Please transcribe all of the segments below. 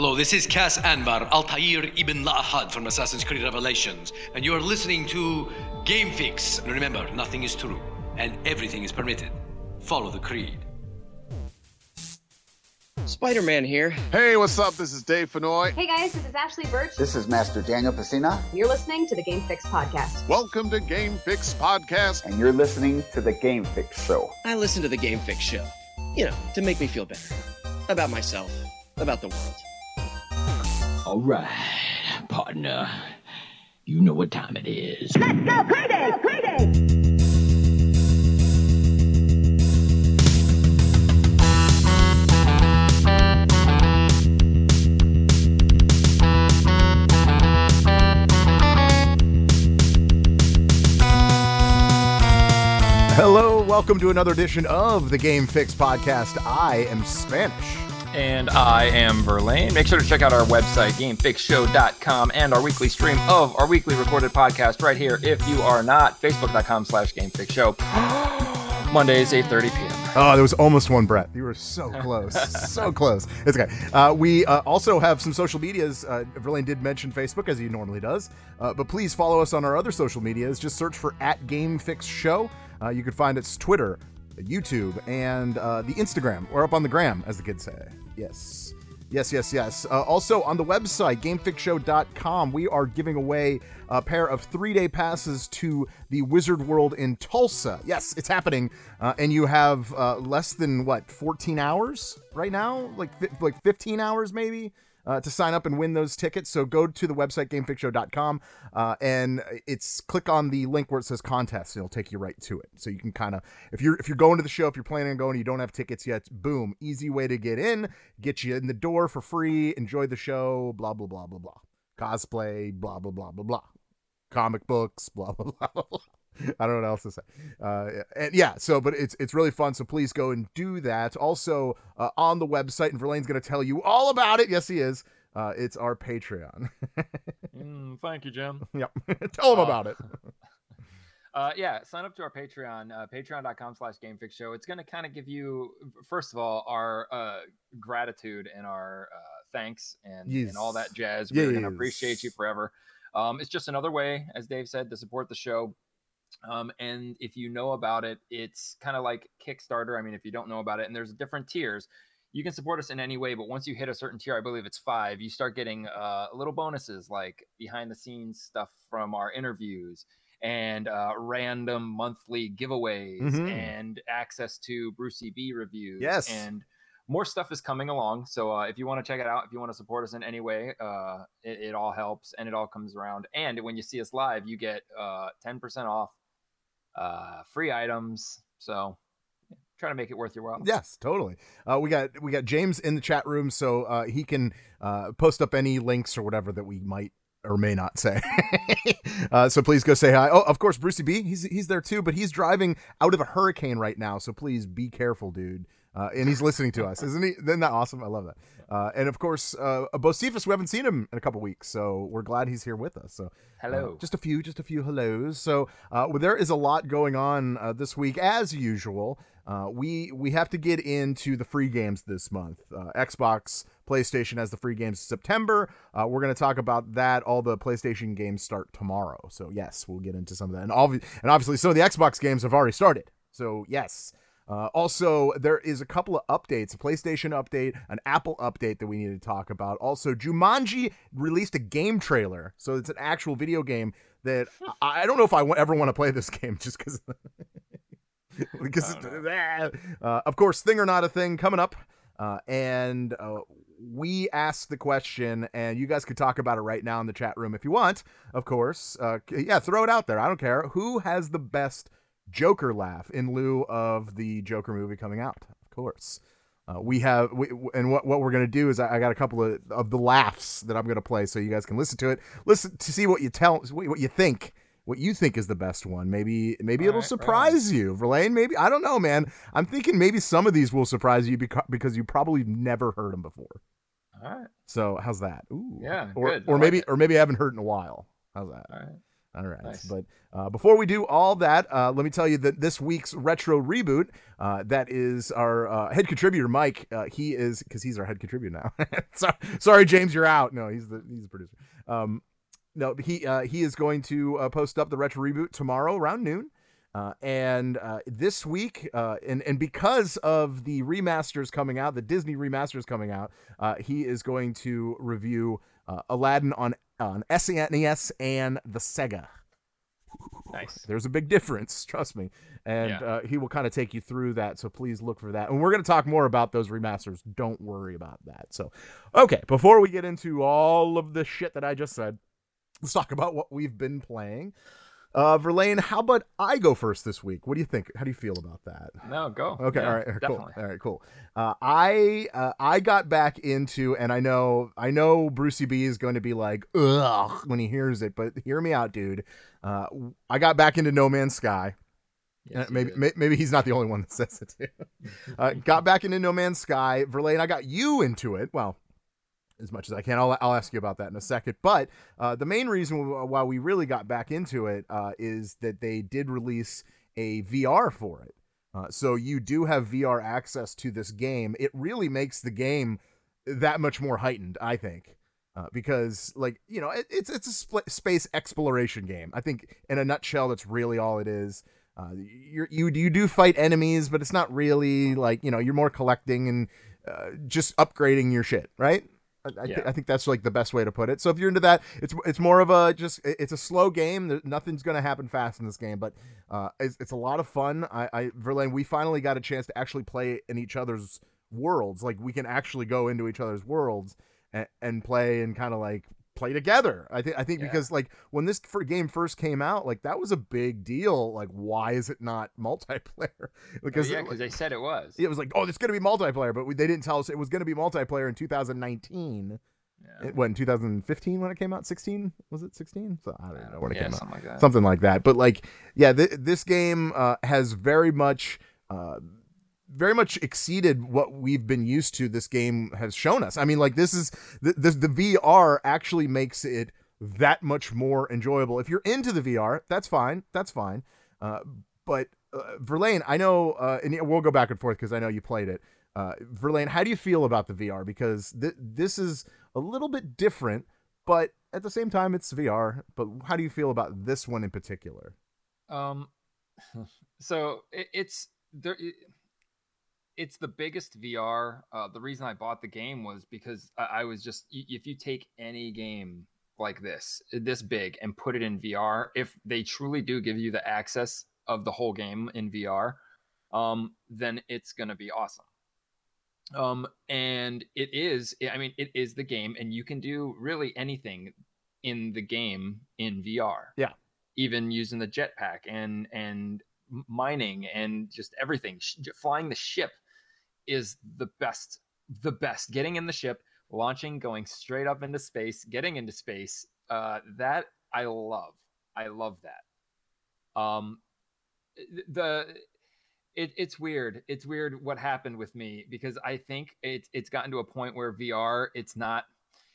Hello, this is Cass Anvar Altair Ibn La'ahad from Assassin's Creed Revelations, and you are listening to Game Fix. And remember, nothing is true, and everything is permitted. Follow the creed. Spider-Man here. Hey, what's up? This is Dave Fenoy. Hey guys, this is Ashley Birch. This is Master Daniel Pacina. You're listening to the Game Fix Podcast. Welcome to Game Fix Podcast. And you're listening to the Game Fix Show. I listen to the Game Fix Show, you know, to make me feel better about myself, about the world. All right, partner, you know what time it is. Let's go crazy, crazy! Hello, welcome to another edition of the Game Fix Podcast. I am Spanish. And I am Verlaine. Make sure to check out our website, GameFixShow.com, and our weekly stream of our weekly recorded podcast right here. If you are not, Facebook.com/GameFixShow. Mondays, 8:30 p.m. Oh, there was almost one, Brett. You were so close. So close. It's okay. We also have some social medias. Verlaine did mention Facebook, as he normally does. But please follow us on our other social medias. Just search for @GameFixShow. You can find it's Twitter, YouTube, and the Instagram, or up on the gram, as the kids say. Yes. Yes, yes, yes. Also, on the website, GameFixShow.com, we are giving away a pair of 3-day passes to the Wizard World in Tulsa. Yes, it's happening. And you have less than, what, 14 hours right now? Like 15 hours, maybe? To sign up and win those tickets. So go to the website, GameFixShow.com, and it's click on the link where it says contest, and it'll take you right to it. So you can kind of, if you're going to the show, if you're planning on going and you don't have tickets yet, boom, easy way to get in, get you in the door for free, enjoy the show, blah, blah, blah, blah, blah. Cosplay, blah, blah, blah, blah, blah. Comic books, blah, blah, blah, blah, blah. I don't know what else to say. And yeah, so, but it's really fun, so please go and do that. Also, on the website, and Verlaine's going to tell you all about it. Yes, he is. It's our Patreon. Thank you, Jim. Yep. Tell them about it. Yeah, sign up to our Patreon, patreon.com/GameFixShow. It's going to kind of give you, first of all, our gratitude and our thanks and, yes, and all that jazz. We're going to appreciate you forever. It's just another way, as Dave said, to support the show. And if you know about it, it's kind of like Kickstarter. I mean, if you don't know about it, and there's different tiers, you can support us in any way. But once you hit a certain tier, I believe it's 5, you start getting little bonuses like behind the scenes stuff from our interviews and random monthly giveaways, mm-hmm, and access to Brucey B reviews. Yes. And more stuff is coming along. So if you want to check it out, if you want to support us in any way, it all helps and it all comes around. And when you see us live, you get 10% off. Free items, so try to make it worth your while. Yes, totally. We got James in the chat room, so he can post up any links or whatever that we might or may not say. So please go say hi. Oh, of course, Brucey B, he's there too, but he's driving out of a hurricane right now, so please be careful, dude. And he's listening to us, isn't he? Isn't that awesome? I love that. And of course, Bocephus, we haven't seen him in a couple weeks, so we're glad he's here with us. So hello, just a few hellos. So well, there is a lot going on this week, as usual. We have to get into the free games this month. Xbox, PlayStation has the free games in September. We're going to talk about that. All the PlayStation games start tomorrow, so yes, we'll get into some of that. And obviously, some of the Xbox games have already started. So yes. Also, there is a couple of updates, a PlayStation update, an Apple update that we need to talk about. Also, Jumanji released a game trailer, so it's an actual video game that I don't know if I ever want to play this game just because. Of course, Thing or Not a Thing coming up, and we asked the question, and you guys could talk about it right now in the chat room if you want, of course. Yeah, throw it out there. I don't care. Who has the best Joker laugh in lieu of the Joker movie coming out? Of course, what we're going to do is I got a couple of the laughs that I'm going to play, so you guys can listen to see what you think, what you think is the best one. Maybe it'll surprise you, Verlaine. Maybe, I don't know, man. I'm thinking maybe some of these will surprise you because you probably never heard them before. All right. So how's that? Ooh. Yeah. Or good. Or maybe I haven't heard in a while. How's that? All right. All right. Nice. But before we do all that, let me tell you that this week's Retro Reboot, that is our head contributor, Mike. He is, because he's our head contributor now. Sorry, James, you're out. No, he's the producer. No, he is going to post up the Retro Reboot tomorrow around noon. And this week, and because of the remasters coming out, the Disney remasters coming out, he is going to review Aladdin on SNES and the Sega. Nice. There's a big difference, trust me. And yeah. He will kind of take you through that, so please look for that. And we're going to talk more about those remasters. Don't worry about that. So, okay, before we get into all of the shit that I just said, let's talk about what we've been playing. Verlaine, how about I go first this week? What do you think? How do you feel about that? No, go. Okay, yeah, all right, cool. All right, cool. I got back into, and I know Brucey B is going to be like, ugh, when he hears it, but hear me out, dude. I got back into No Man's Sky. Yes, maybe he's not the only one that says it too. Got back into No Man's Sky. Verlaine, I got you into it. Well, as much as I can. I'll ask you about that in a second. But the main reason why we really got back into it is that they did release a VR for it. So you do have VR access to this game. It really makes the game that much more heightened, I think, because, like, you know, it's a space exploration game. I think in a nutshell, that's really all it is. You do fight enemies, but it's not really like, you know, you're more collecting and just upgrading your shit, right? I think that's like the best way to put it. So if you're into that, it's more of a it's a slow game. Nothing's going to happen fast in this game, but it's a lot of fun. Verlaine, we finally got a chance to actually play in each other's worlds. Like, we can actually go into each other's worlds and play and kind of like play together. I think because, like, when this game first came out, like, that was a big deal. Like, why is it not multiplayer? Because they said it was. It was like, oh, it's going to be multiplayer, but they didn't tell us it was going to be multiplayer in 2019. Yeah. When 2015 when it came out, 16 was it 16? So I don't know when it came out. Like that. Something like that. But, like, yeah, this game has very much exceeded what we've been used to. This game has shown us. I mean, like, this is the VR actually makes it that much more enjoyable. If you're into the VR, that's fine. But Verlaine, I know, and we'll go back and forth because I know you played it. Verlaine, how do you feel about the VR? Because this is a little bit different, but at the same time, it's VR. But how do you feel about this one in particular? So it's there. It's the biggest VR. The reason I bought the game was because I was just, if you take any game like this big and put it in VR, if they truly do give you the access of the whole game in VR, then it's going to be awesome. And it is the game, and you can do really anything in the game in VR. Yeah. Even using the jetpack and mining and just everything. Flying the ship is the best. Getting in the ship, launching, going straight up into space, getting into space, that I love that. It's weird what happened with me, because I think it's gotten to a point where VR, it's not,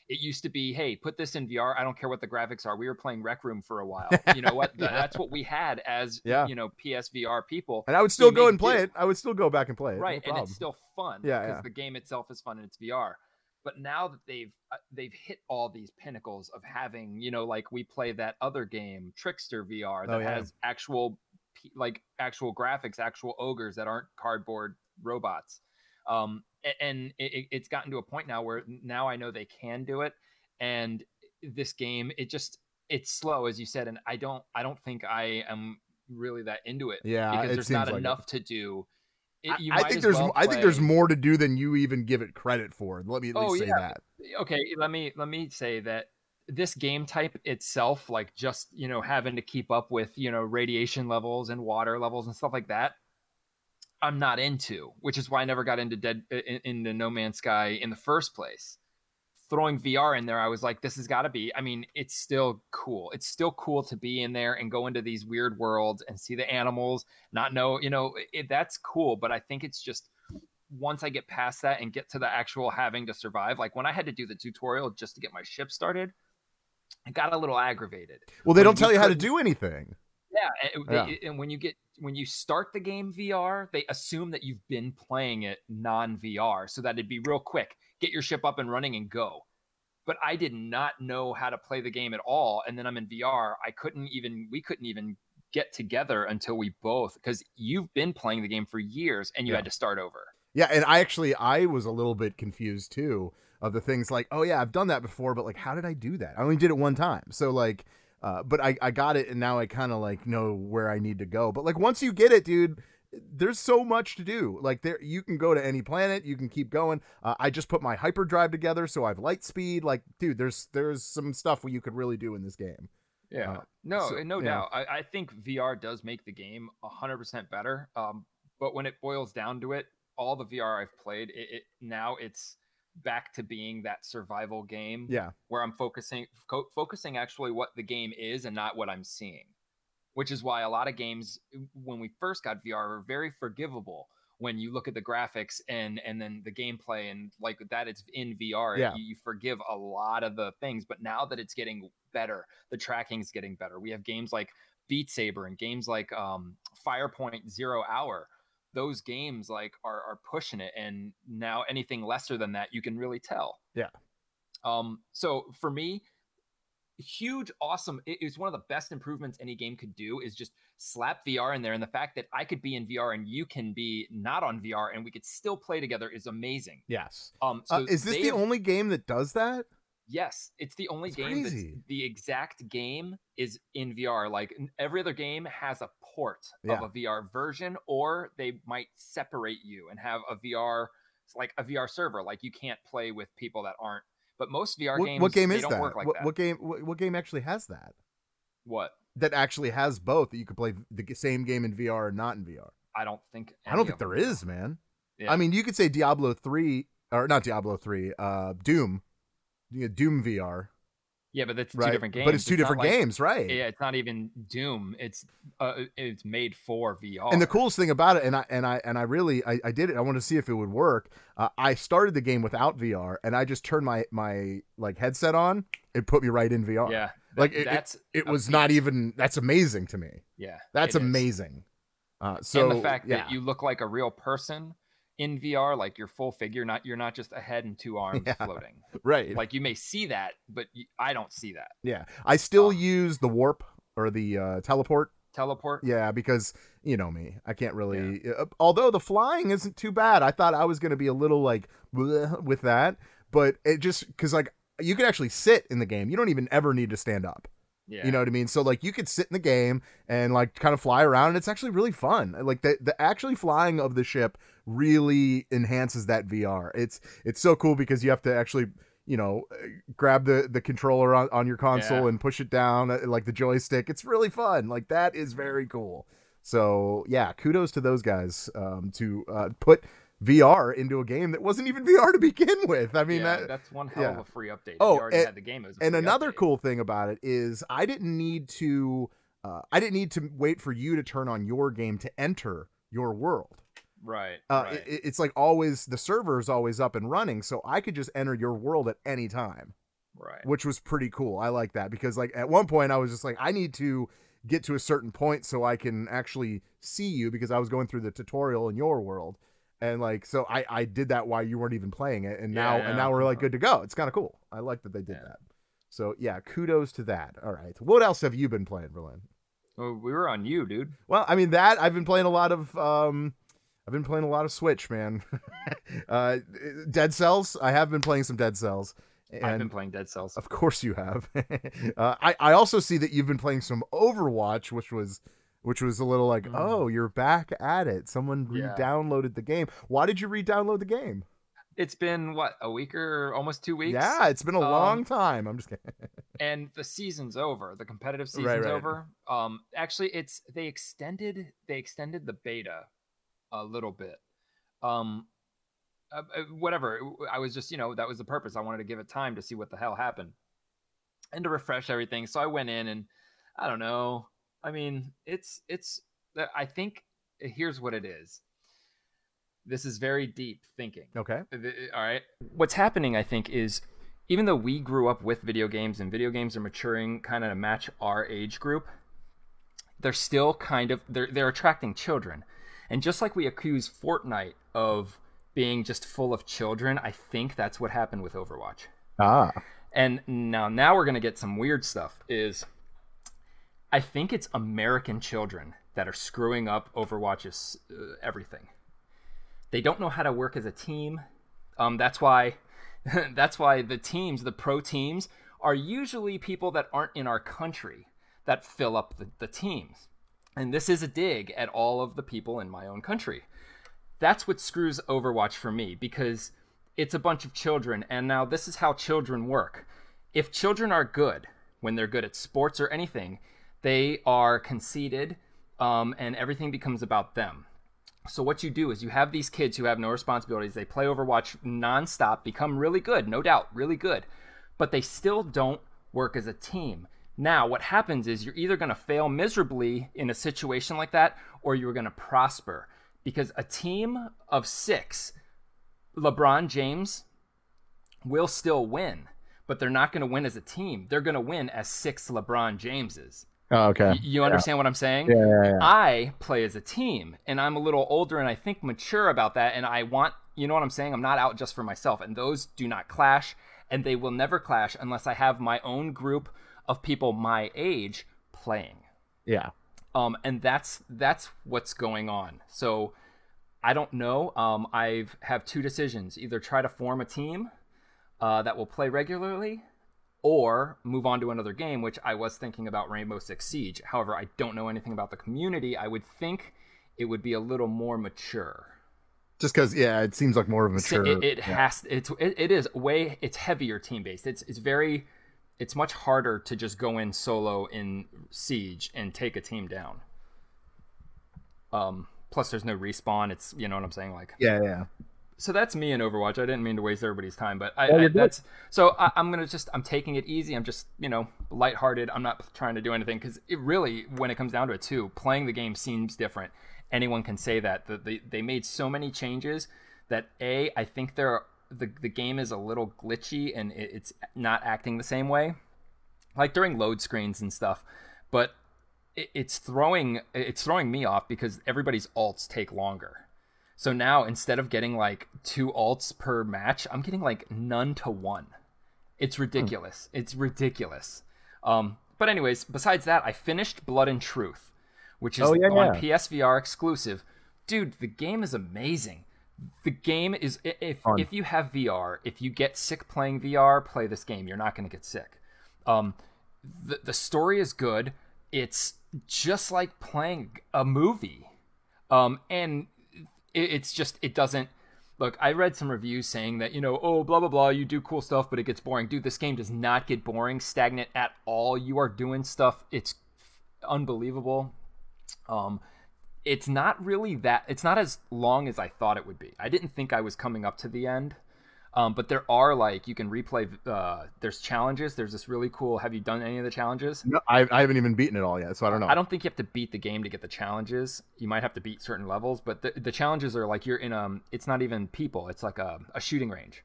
it used to be, hey, put this in VR, I don't care what the graphics are. We were playing Rec Room for a while. You know what? That's what we had as, you know, PSVR people. And I would still go and play it. I would still go back and play it. Right, no, and it's still fun. Yeah, because the game itself is fun and it's VR. But now that they've hit all these pinnacles of having, you know, like, we play that other game, Trickster VR, that has actual graphics, actual ogres that aren't cardboard robots. And it's gotten to a point now where now I know they can do it. And this game, it's slow, as you said, and I don't think I am really that into it. Yeah, because there's not enough to do. I think there's more to do than you even give it credit for. Let me at least say that. Okay, let me say that this game type itself, like, just, you know, having to keep up with, you know, radiation levels and water levels and stuff like that, I'm not into, which is why I never got into into No Man's Sky in the first place. Throwing VR in there, I was like, this has got to be, I mean, it's still cool. It's still cool to be in there and go into these weird worlds and see the animals, not know, you know, that's cool. But I think it's just, once I get past that and get to the actual having to survive, like when I had to do the tutorial just to get my ship started, I got a little aggravated. Well, they don't tell you how to do anything. Yeah, and when you start the game VR, they assume that you've been playing it non-VR, so that it'd be real quick. Get your ship up and running and go. But I did not know how to play the game at all, and then I'm in VR. We couldn't even get together until we both, because you've been playing the game for years, and you had to start over. Yeah, and I was a little bit confused too of the things like, oh yeah, I've done that before, but like, how did I do that? I only did it one time, so like. But I got it, and now I kind of like know where I need to go. But like once you get it, dude, there's so much to do. Like there, you can go to any planet, you can keep going. I just put my hyperdrive together, so I've light speed. Like, dude, there's some stuff you could really do in this game. Yeah, no doubt. I think VR does make the game 100% better. But when it boils down to it, all the VR I've played, it's back to being that survival game where I'm focusing actually what the game is and not what I'm seeing, which is why a lot of games when we first got VR are very forgivable when you look at the graphics and then the gameplay and like that it's in VR. You forgive a lot of the things, but now that it's getting better, the tracking's getting better. We have games like Beat Saber and games like Firepoint Zero Hour. Those games like are pushing it, and now anything lesser than that you can really tell. So for me, huge, awesome. It was one of the best improvements any game could do is just slap VR in there, and the fact that I could be in VR and you can be not on VR and we could still play together is amazing. Yes. Is this the only game that does that? Yes, it's the only game that's the exact game is in VR. Like every other game has a port of a VR version, or they might separate you and have a VR server. Like you can't play with people that aren't. But most VR games, What game actually has that? What that actually has both, that you could play the same game in VR and not in VR? I don't think there is, man. Yeah. I mean, you could say Doom. Doom VR. Yeah, but that's two different games. But it's different games, right? Yeah, it's not even Doom. It's made for VR. And the coolest thing about it, and I really did it. I wanted to see if it would work. I started the game without VR, and I just turned my like headset on. It put me right in VR. Yeah, that's amazing to me. Yeah, that's amazing. And the fact that you look like a real person. In VR, like your full figure, you're not just a head and two arms floating. Right. Like you may see that, but I don't see that. Yeah. I still use the warp or the teleport. Teleport? Yeah, because you know me. I can't really... Yeah. Although the flying isn't too bad. I thought I was going to be a little like bleh with that, but it just... Because like you can actually sit in the game. You don't even ever need to stand up. Yeah. You know what I mean? So like you could sit in the game and like kind of fly around, and it's actually really fun. Like the actually flying of the ship really enhances that VR. It's so cool because you have to actually, you know, grab the controller on your console and push it down like the joystick. It's really fun. Like that is very cool. So yeah, kudos to those guys to put VR into a game that wasn't even VR to begin with. I mean, that's one hell of a free update. Oh, had the game. And another cool thing about it is I didn't need to wait for you to turn on your game to enter your world. Right. It's like always the server is always up and running, so I could just enter your world at any time. Right. Which was pretty cool. I like that because like at one point I was just like, I need to get to a certain point so I can actually see you, because I was going through the tutorial in your world. And like, so I did that while you weren't even playing it. And now we're like good to go. It's kind of cool. I like that they did that. So yeah, kudos to that. All right. What else have you been playing, Verlaine? Well, we were on you, dude. Well, I mean that I've been playing a lot of, Switch, man. Dead Cells. I have been playing some Dead Cells. I've been playing Dead Cells. Of course you have. I also see that you've been playing some Overwatch, which was a little like, oh, you're back at it. Someone re-downloaded the game. Why did you re-download the game? It's been, what, a week or almost 2 weeks? Yeah, it's been a long time. I'm just kidding. And the season's over. The competitive season's over. Actually, it's they extended the beta a little bit. Whatever. I was just, that was the purpose. I wanted to give it time to see what the hell happened and to refresh everything. So I went in and, I don't know. I mean, I think here's what it is. This is very deep thinking. Okay. All right. What's happening, I think, is even though we grew up with video games and video games are maturing kind of to match our age group, they're still kind of, they're attracting children. And just like we accuse Fortnite of being just full of children, I think that's what happened with Overwatch. Ah. And now we're going to get some weird stuff, is I think it's American children that are screwing up Overwatch's everything. They don't know how to work as a team. That's why the teams, the pro teams, are usually people that aren't in our country that fill up the teams. And this is a dig at all of the people in my own country. That's what screws Overwatch for me, because it's a bunch of children. And now this is how children work. If children are good, when they're good at sports or anything, they are conceited, and everything becomes about them. So what you do is you have these kids who have no responsibilities. They play Overwatch nonstop, become really good, no doubt, really good. But they still don't work as a team. Now, what happens is you're either going to fail miserably in a situation like that, or you're going to prosper. Because a team of six, LeBron James, will still win, but they're not going to win as a team. They're going to win as six LeBron Jameses. Oh, okay. You understand what I'm saying? Yeah. I play as a team, and I'm a little older and I think mature about that, and I want, you know what I'm saying? I'm not out just for myself, and those do not clash, and they will never clash unless I have my own group of people my age playing. Yeah. And that's what's going on. So I don't know. I have two decisions: either try to form a team that will play regularly, or move on to another game, which I was thinking about Rainbow Six Siege. However, I don't know anything about the community. I would think it would be a little more mature. Just because, yeah, it seems like more of a mature. It's heavier team based. It's much harder to just go in solo in Siege and take a team down. Plus, there's no respawn. It's, you know what I'm saying? Like, yeah. So that's me in Overwatch. I didn't mean to waste everybody's time, but I'm taking it easy. I'm just, lighthearted. I'm not trying to do anything, because it really, when it comes down to it too, playing the game seems different. Anyone can say that. They made so many changes that I think there are, the game is a little glitchy and it's not acting the same way, like during load screens and stuff. But it's throwing me off because everybody's alts take longer. So now instead of getting like two alts per match, I'm getting like none to one. It's ridiculous. It's ridiculous. But anyways, besides that, I finished Blood and Truth, which is on PSVR exclusive. Dude, the game is amazing. The game is, if you have VR, if you get sick playing VR, play this game. You're not going to get sick. The story is good. It's just like playing a movie. Look, I read some reviews saying that, blah, blah, blah, you do cool stuff, but it gets boring. Dude, this game does not get boring, stagnant at all. You are doing stuff. It's unbelievable. It's not really that. It's not as long as I thought it would be. I didn't think I was coming up to the end, but there are you can replay. There's challenges. There's this really cool. Have you done any of the challenges? No, I haven't even beaten it all yet, so I don't know. I don't think you have to beat the game to get the challenges. You might have to beat certain levels, but the challenges are you're in It's not even people. It's like a shooting range,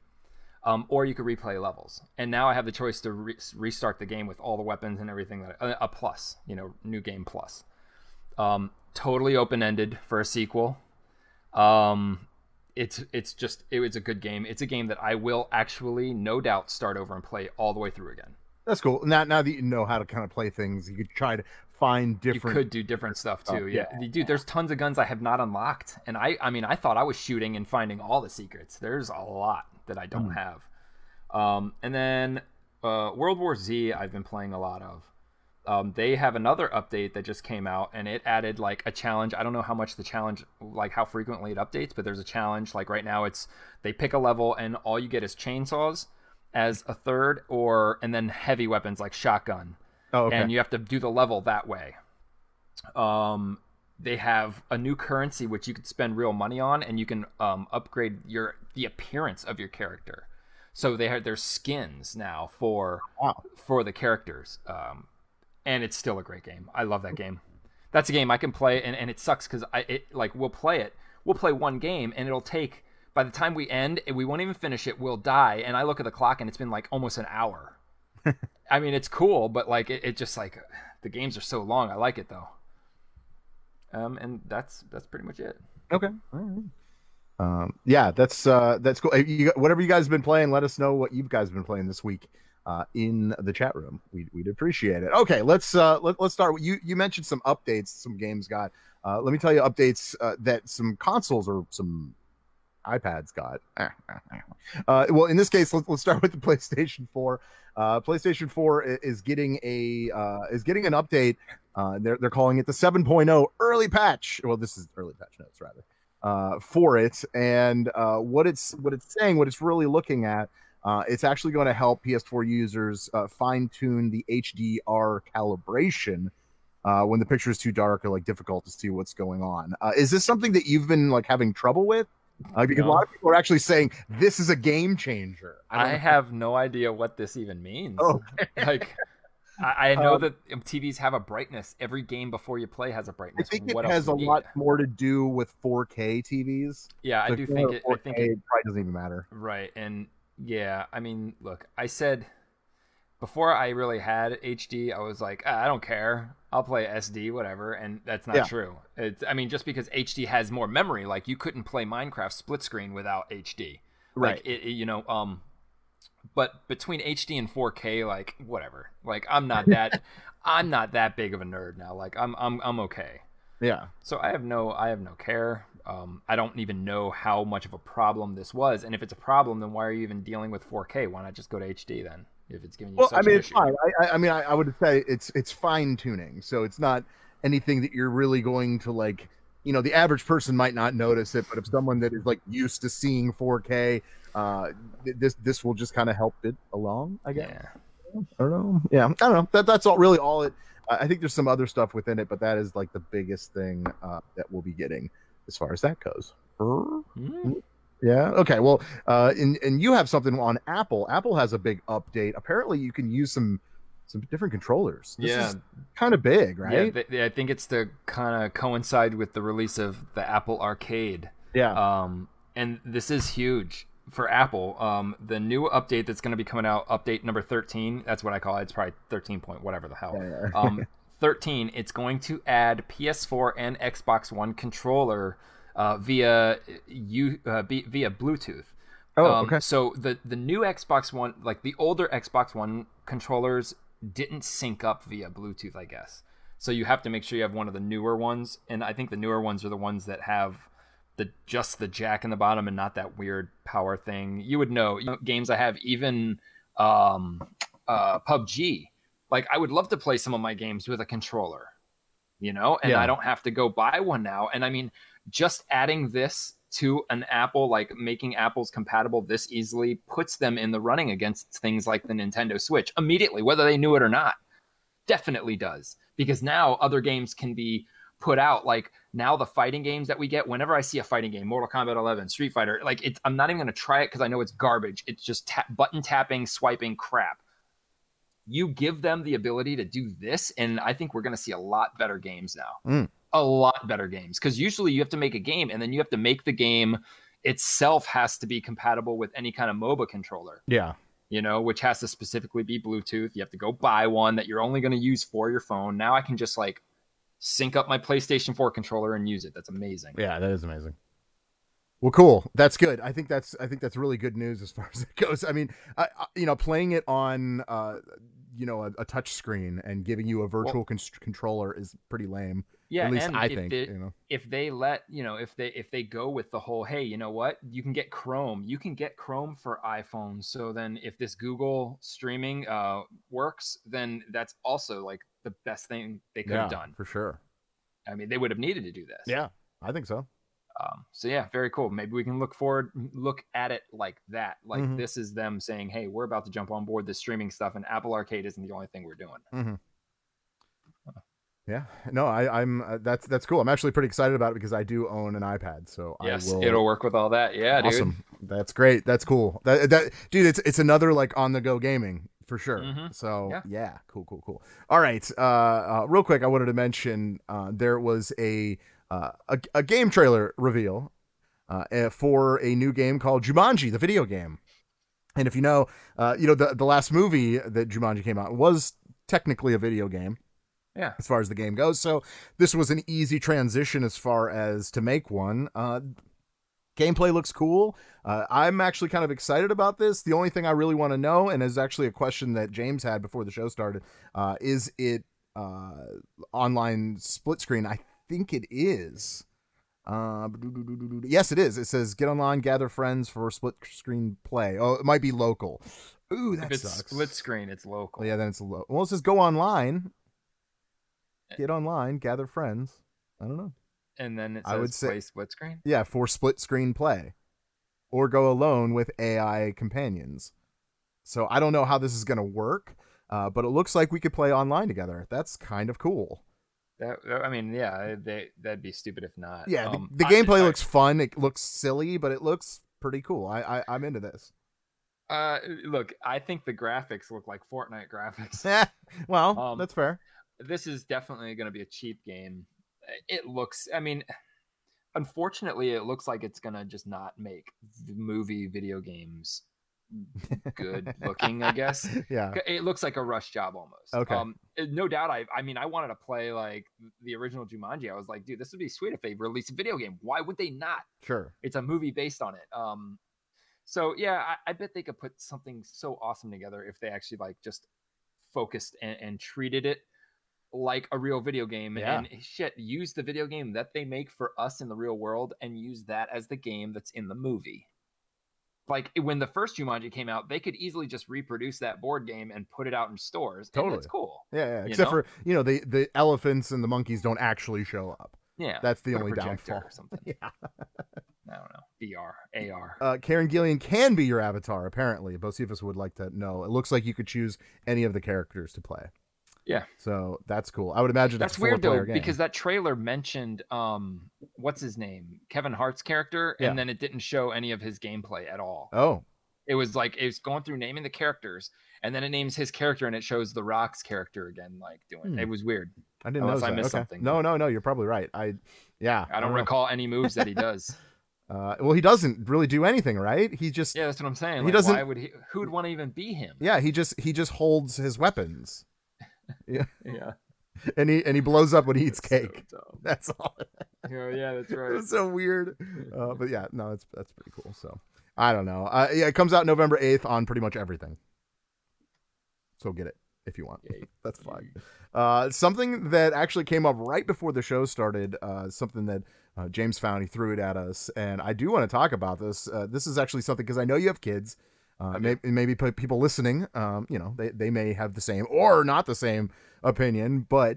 or you could replay levels. And now I have the choice to restart the game with all the weapons and everything that a plus. New game plus. Totally open-ended for a sequel. It was a good game. It's a game that I will actually, no doubt, start over and play all the way through again. That's cool. Now that you know how to kind of play things, you could try to find different... You could do different stuff, too. Yeah. Dude, there's tons of guns I have not unlocked. And I thought I was shooting and finding all the secrets. There's a lot that I don't have. And then World War Z I've been playing a lot of. They have another update that just came out, and it added a challenge. I don't know how much the challenge, how frequently it updates, but there's a challenge. Right now, they pick a level, and all you get is chainsaws as a third, and then heavy weapons like shotgun. Oh, okay. And you have to do the level that way. They have a new currency which you could spend real money on, and you can upgrade the appearance of your character. So they have their skins now for the characters. And it's still a great game. I love that game. That's a game I can play, and it sucks because we'll play one game, and it'll take by the time we end, we won't even finish it. We'll die. And I look at the clock and it's been like almost an hour. I mean, it's cool, but like it just like the games are so long. I like it though. And that's pretty much it. Okay. All right. Yeah, that's cool. Whatever you guys have been playing, let us know what you guys have been playing this week in the chat room. We'd appreciate it. Okay, let's start. You mentioned some updates, some games got. Let me tell you updates that some consoles or some iPads got. Well, in this case, let's start with the PlayStation 4. PlayStation 4 is getting an update. They're calling it the 7.0 early patch. Well, this is early patch notes rather. For it, and what it's saying, what it's really looking at, it's actually going to help PS4 users fine-tune the HDR calibration when the picture is too dark or like difficult to see what's going on. Is this something that you've been like having trouble with? Because a lot of people are actually saying this is a game changer. I have no idea what this even means. Oh. Like. I know that TVs have a brightness. Every game before you play has a brightness. I think it has a lot more to do with 4K TVs. Yeah, so I do think it. 4K, I think it probably doesn't even matter. Right, and yeah, I mean, look, I said before I really had HD, I was like, I don't care, I'll play SD, whatever, and that's not true. It's, I mean, just because HD has more memory, like you couldn't play Minecraft split screen without HD, right? Like, but between HD and 4K, like whatever, like I'm not that big of a nerd now. Like I'm okay. Yeah. So I have no care. I don't even know how much of a problem this was. And if it's a problem, then why are you even dealing with 4K? Why not just go to HD then? If it's giving you such an issue. Well, I mean, it's fine. I would say it's fine tuning. So it's not anything that you're really going to like. You know, the average person might not notice it, but if someone that is like used to seeing 4K, this will just kind of help it along, I guess. Yeah. I don't know. That's all really all it. I think there's some other stuff within it, but that is like the biggest thing that we'll be getting as far as that goes. Mm-hmm. Yeah. Okay. Well, and you have something on Apple. Apple has a big update. Apparently, you can use some different controllers. This is kind of big, right? Yeah, I think it's to kind of coincide with the release of the Apple Arcade. Yeah. And this is huge for Apple. The new update that's going to be coming out, update number 13, that's what I call it. It's probably 13 point whatever the hell. Yeah. 13, it's going to add PS4 and Xbox One controller via Bluetooth. Oh, okay. So the new Xbox One, like the older Xbox One controllers, didn't sync up via Bluetooth, I guess. So you have to make sure you have one of the newer ones, and I think the newer ones are the ones that have just the jack in the bottom and not that weird power thing. You would know. You know, games I have, even PUBG. Like I would love to play some of my games with a controller, you know, and I don't have to go buy one now. And I mean, just adding this to an Apple, like making Apples compatible this easily, puts them in the running against things like the Nintendo Switch immediately, whether they knew it or not. Definitely does, because now other games can be put out. Like now the fighting games that we get, whenever I see a fighting game, Mortal Kombat 11, Street Fighter, like it's, I'm not even going to try it because I know it's garbage. It's just button tapping, swiping crap. You give them the ability to do this, and I think we're going to see a lot better games now. Mm. A lot better games, because usually you have to make a game and then you have to make the game itself has to be compatible with any kind of MOBA controller, you know, which has to specifically be Bluetooth. You have to go buy one that you're only going to use for your phone. Now I can just like sync up my PlayStation 4 controller and use it. That's amazing. Yeah, that is amazing. Well, cool. That's good. I think that's really good news as far as it goes. I mean, you know, playing it on, you know, a touch screen and giving you a virtual controller is pretty lame. Yeah, at least, and I think if they go with the whole, hey, you know what, you can get Chrome for iPhone. So then if this Google streaming works, then that's also like the best thing they could have done for sure. I mean, they would have needed to do this. Yeah, I think so. So yeah, very cool. Maybe we can look at it like that. Like this is them saying, hey, we're about to jump on board this streaming stuff, and Apple Arcade isn't the only thing we're doing. Yeah, no, I'm that's cool. I'm actually pretty excited about it because I do own an iPad, so yes, it'll work with all that. Yeah, awesome. Dude. That's great. That's cool. That dude, it's another like on the go gaming for sure. So yeah, cool. All right, real quick, I wanted to mention there was a game trailer reveal for a new game called Jumanji, the video game. And if you know, the last movie that Jumanji came out was technically a video game. Yeah, as far as the game goes. So this was an easy transition as far as to make one. Gameplay looks cool. I'm actually kind of excited about this. The only thing I really want to know, and is actually a question that James had before the show started, is it online split screen? I think it is. Yes, it is. It says get online, gather friends for split screen play. Oh, it might be local. Ooh, that sucks. If it's split screen, it's local. Yeah, then it's local. Well, it says go online. Get online, gather friends. I don't know. And then it says I would say, play split screen? Yeah, for split screen play. Or go alone with AI companions. So I don't know how this is going to work, but it looks like we could play online together. That's kind of cool. I mean, yeah, that'd be stupid if not. Yeah, the gameplay looks fun. It looks silly, but it looks pretty cool. I'm into this. Look, I think the graphics look like Fortnite graphics. Yeah, well, that's fair. This is definitely going to be a cheap game. It looks, I mean, unfortunately, it looks like it's going to just not make movie video games good looking, I guess. Yeah. It looks like a rush job almost. Okay. No doubt. I wanted to play like the original Jumanji. I was like, dude, this would be sweet if they release a video game. Why would they not? Sure. It's a movie based on it. So yeah, I bet they could put something so awesome together if they actually like just focused and treated it like a real video game. Yeah. And shit, use the video game that they make for us in the real world and use that as the game that's in the movie. Like when the first Jumanji came out, they could easily just reproduce that board game and put it out in stores. Totally. It's cool. Yeah. Except for the elephants and the monkeys don't actually show up. Yeah. That's the only downfall. Or something. Yeah. I don't know. VR, AR. Karen Gillian can be your avatar, apparently. Bocephus would like to know. It looks like you could choose any of the characters to play. Yeah, so that's cool. I would imagine that's weird though, because that trailer mentioned what's his name, Kevin Hart's character, and then it didn't show any of his gameplay at all. Oh, it was like it was going through naming the characters, and then it names his character, and it shows The Rock's character again, like doing. It was weird. I didn't know. I missed something. No, you're probably right. I don't recall any moves that he does. Well, he doesn't really do anything, right? He just that's what I'm saying. He doesn't. Who would want to even be him? Yeah, he just holds his weapons. Yeah. And he blows up when he eats cake. So that's all. Yeah, that's right. It's so weird. But yeah, no, that's pretty cool. So I don't know. It comes out November 8th on pretty much everything. So get it if you want. Yeah, that's fine. Something that actually came up right before the show started. Something that James found. He threw it at us, and I do want to talk about this. This is actually something because I know you have kids. Maybe people listening, they may have the same or not the same opinion, but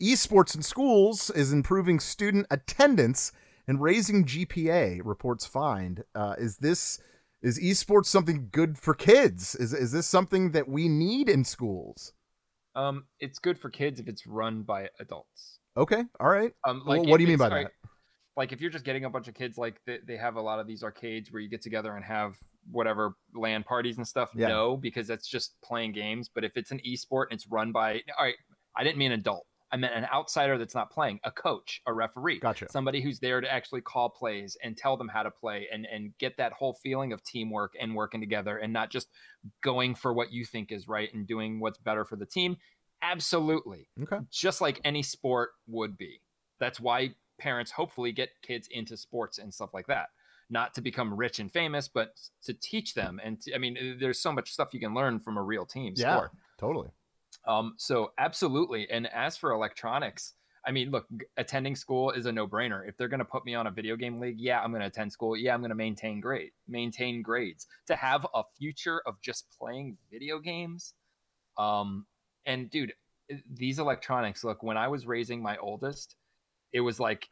esports in schools is improving student attendance and raising GPA, reports find. Is esports something good for kids? Is this something that we need in schools? It's good for kids if it's run by adults. Okay, all right. Well, what do you mean by that? Like if you're just getting a bunch of kids, like they have a lot of these arcades where you get together and have whatever LAN parties and stuff. Yeah. No, because that's just playing games. But if it's an esport and it's run by, all right, I didn't mean adult. I meant an outsider that's not playing, a coach, a referee, gotcha. Somebody who's there to actually call plays and tell them how to play and get that whole feeling of teamwork and working together and not just going for what you think is right and doing what's better for the team. Absolutely. Okay. Just like any sport would be. That's why parents hopefully get kids into sports and stuff like that, not to become rich and famous, but to teach them. And I mean, there's so much stuff you can learn from a real team sport. Totally. So absolutely. And as for electronics, I mean, look, attending school is a no brainer. If they're going to put me on a video game league, yeah, I'm going to attend school. Yeah, I'm going to maintain grades to have a future of just playing video games. And dude, these electronics, look, when I was raising my oldest, it was like,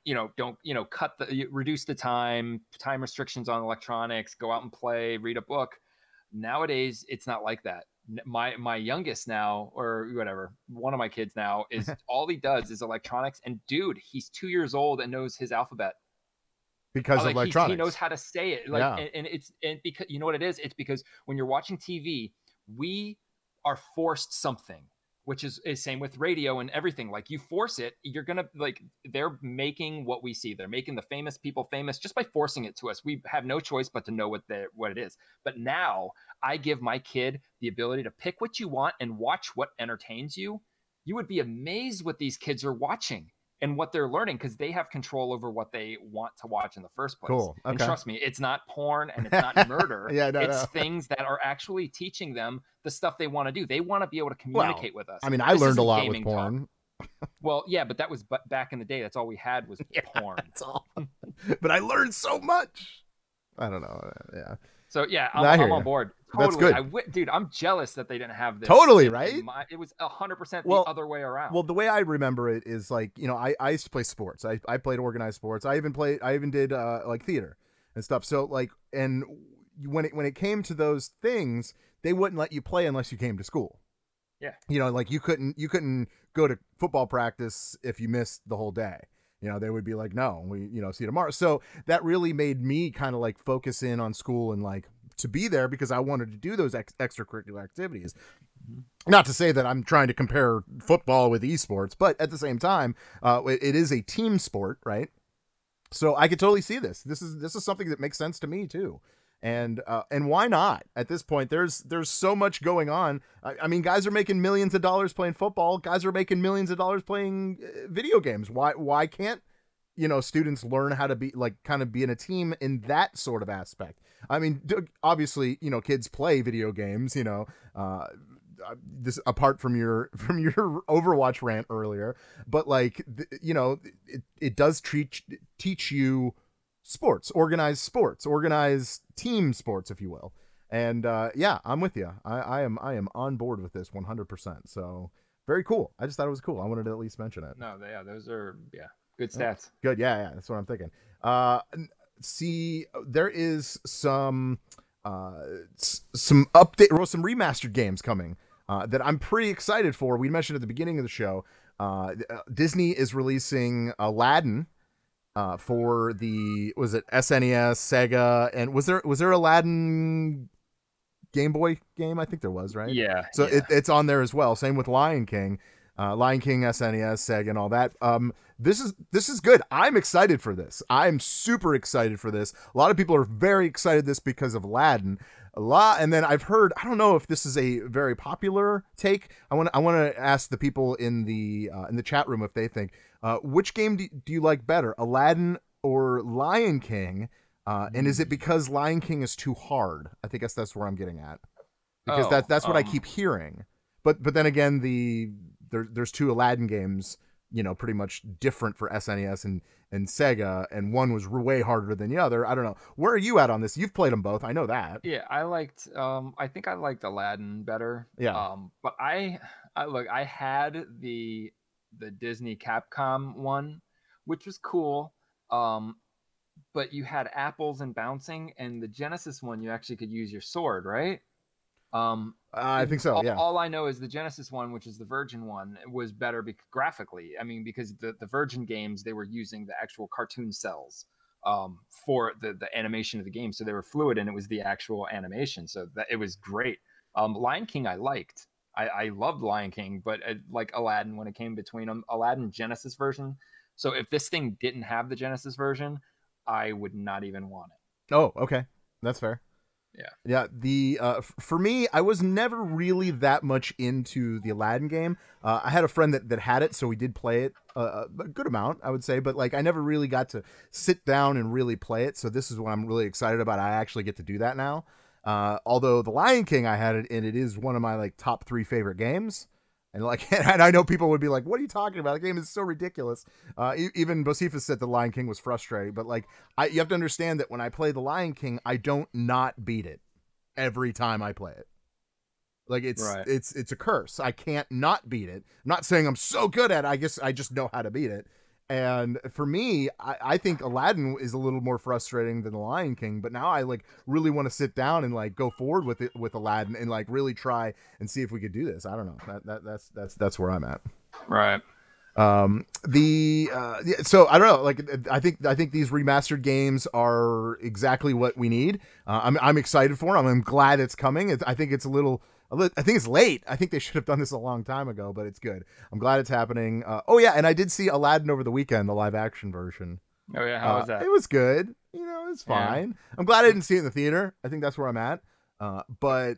reduce the time restrictions on electronics, go out and play, read a book. Nowadays, it's not like that. My youngest now, or whatever, one of my kids now, is all he does is electronics. And dude, he's 2 years old and knows his alphabet. Because of electronics. He knows how to say it. And because you know what it is? It's because when you're watching TV, we are forced something. which is same with radio and everything. Like, you force it, you're going to, like, they're making what we see. They're making the famous people famous just by forcing it to us. We have no choice but to know what it is. But now I give my kid the ability to pick what you want and watch what entertains you. You would be amazed what these kids are watching and what they're learning, because they have control over what they want to watch in the first place. Cool. Okay. And trust me, it's not porn and it's not murder. It's things that are actually teaching them the stuff they want to do. They want to be able to communicate with us. I mean, I learned a lot with porn. Well, yeah, but that was back in the day. That's all we had was porn. That's all. But I learned so much. I don't know. Yeah. So, yeah, I'm on board. Totally. That's good. Dude, I'm jealous that they didn't have this. Totally, right? It was 100% the other way around. Well, the way I remember it is, like, you know, I used to play sports. I played organized sports. I even did like theater and stuff. So, like, and when it came to those things, they wouldn't let you play unless you came to school. Yeah. You know, like, you couldn't go to football practice if you missed the whole day. You know, they would be like, no, we, you know, see you tomorrow. So that really made me kind of like focus in on school and like to be there, because I wanted to do those extracurricular activities. Not to say that I'm trying to compare football with esports, but at the same time, it is a team sport, right? So I could totally see this. This is something that makes sense to me too. And why not? At this point, there's so much going on. I mean, guys are making millions of dollars playing football. Guys are making millions of dollars playing video games. Why can't, you know, students learn how to be like, kind of be in a team in that sort of aspect? I mean, obviously, you know, kids play video games, you know, this apart from your Overwatch rant earlier, but like, you know, it does teach you sports, organized team sports, if you will. And yeah, I'm with you. I am on board with this 100%. So very cool. I just thought it was cool. I wanted to at least mention it. No, yeah, those are, yeah, good stats. Oh, good. Yeah, that's what I'm thinking. See, there is some update or some remastered games coming that I'm pretty excited for. We mentioned at the beginning of the show, Disney is releasing Aladdin for the, was it SNES, Sega, and was there Aladdin Game Boy game? I think there was, right? Yeah. So yeah. It's on there as well. Same with Lion King, SNES, Sega, and all that. This is good. I'm excited for this. I'm super excited for this. A lot of people are very excited this because of Aladdin. And then I've heard, I don't know if this is a very popular take. I want to ask the people in the chat room if they think which game do you like better, Aladdin or Lion King? And is it because Lion King is too hard? I think that's where I'm getting at, because that's what I keep hearing. But then again, there's two Aladdin games, you know, pretty much different for SNES and Sega, and one was way harder than the other. I don't know. Where are you at on this? You've played them both. I know that. Yeah, I think I liked Aladdin better. Yeah. But I had the Disney Capcom one, which was cool. But you had apples and bouncing, and the Genesis one, you actually could use your sword, right? I think so. Yeah. All I know is the Genesis one, which is the Virgin one, was better graphically. I mean, because the Virgin games, they were using the actual cartoon cells for the animation of the game, so they were fluid, and it was the actual animation, so that it was great. Lion King, I liked. I loved Lion King, but like Aladdin, when it came between them, Aladdin Genesis version. So if this thing didn't have the Genesis version, I would not even want it. Oh, okay, that's fair. Yeah. The for me, I was never really that much into the Aladdin game. I had a friend that had it, so we did play it a good amount, I would say. But like, I never really got to sit down and really play it. So this is what I'm really excited about. I actually get to do that now. Although the Lion King, I had it, and it is one of my like top 3 favorite games. And I know people would be like, "What are you talking about? The game is so ridiculous." Even Bocephus said the Lion King was frustrating, but like, you have to understand that when I play the Lion King, I don't not beat it every time I play it. Like it's a curse. I can't not beat it. I'm not saying I'm so good at it. I guess I just know how to beat it. And for me, I think Aladdin is a little more frustrating than the Lion King. But now I like really want to sit down and like go forward with it, with Aladdin, and like really try and see if we could do this. I don't know. That's where I'm at. Right. So I don't know. Like I think these remastered games are exactly what we need. I'm excited for them. I'm glad it's coming. I think it's a little I think it's late. I think they should have done this a long time ago, but it's good. I'm glad it's happening. Oh, yeah, and I did see Aladdin over the weekend, the live-action version. Oh, yeah, how was that? It was good. You know, it's fine. Yeah. I'm glad I didn't see it in the theater. I think that's where I'm at. But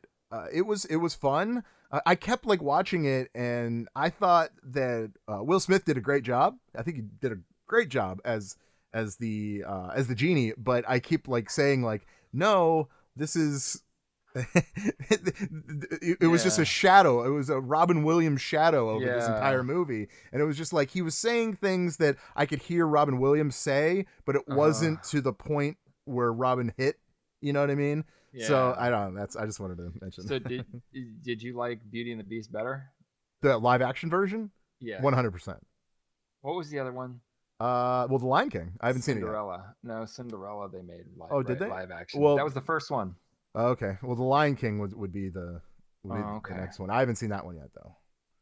it was fun. I kept, like, watching it, and I thought that Will Smith did a great job. I think he did a great job as the genie, but I keep, like, saying, like, no, this is... it was just a shadow. It was a Robin Williams shadow over this entire movie, and it was just like he was saying things that I could hear Robin Williams say, but it wasn't to the point where Robin hit. You know what I mean? Yeah. So I don't know. I just wanted to mention. So did you like Beauty and the Beast better? The live action version? Yeah, 100%. What was the other one? Well, the Lion King. I haven't seen it yet. No, Cinderella. They made live. Oh, did they? Live action? Well, that was the first one. Okay. Well, the Lion King would be the next one. I haven't seen that one yet, though.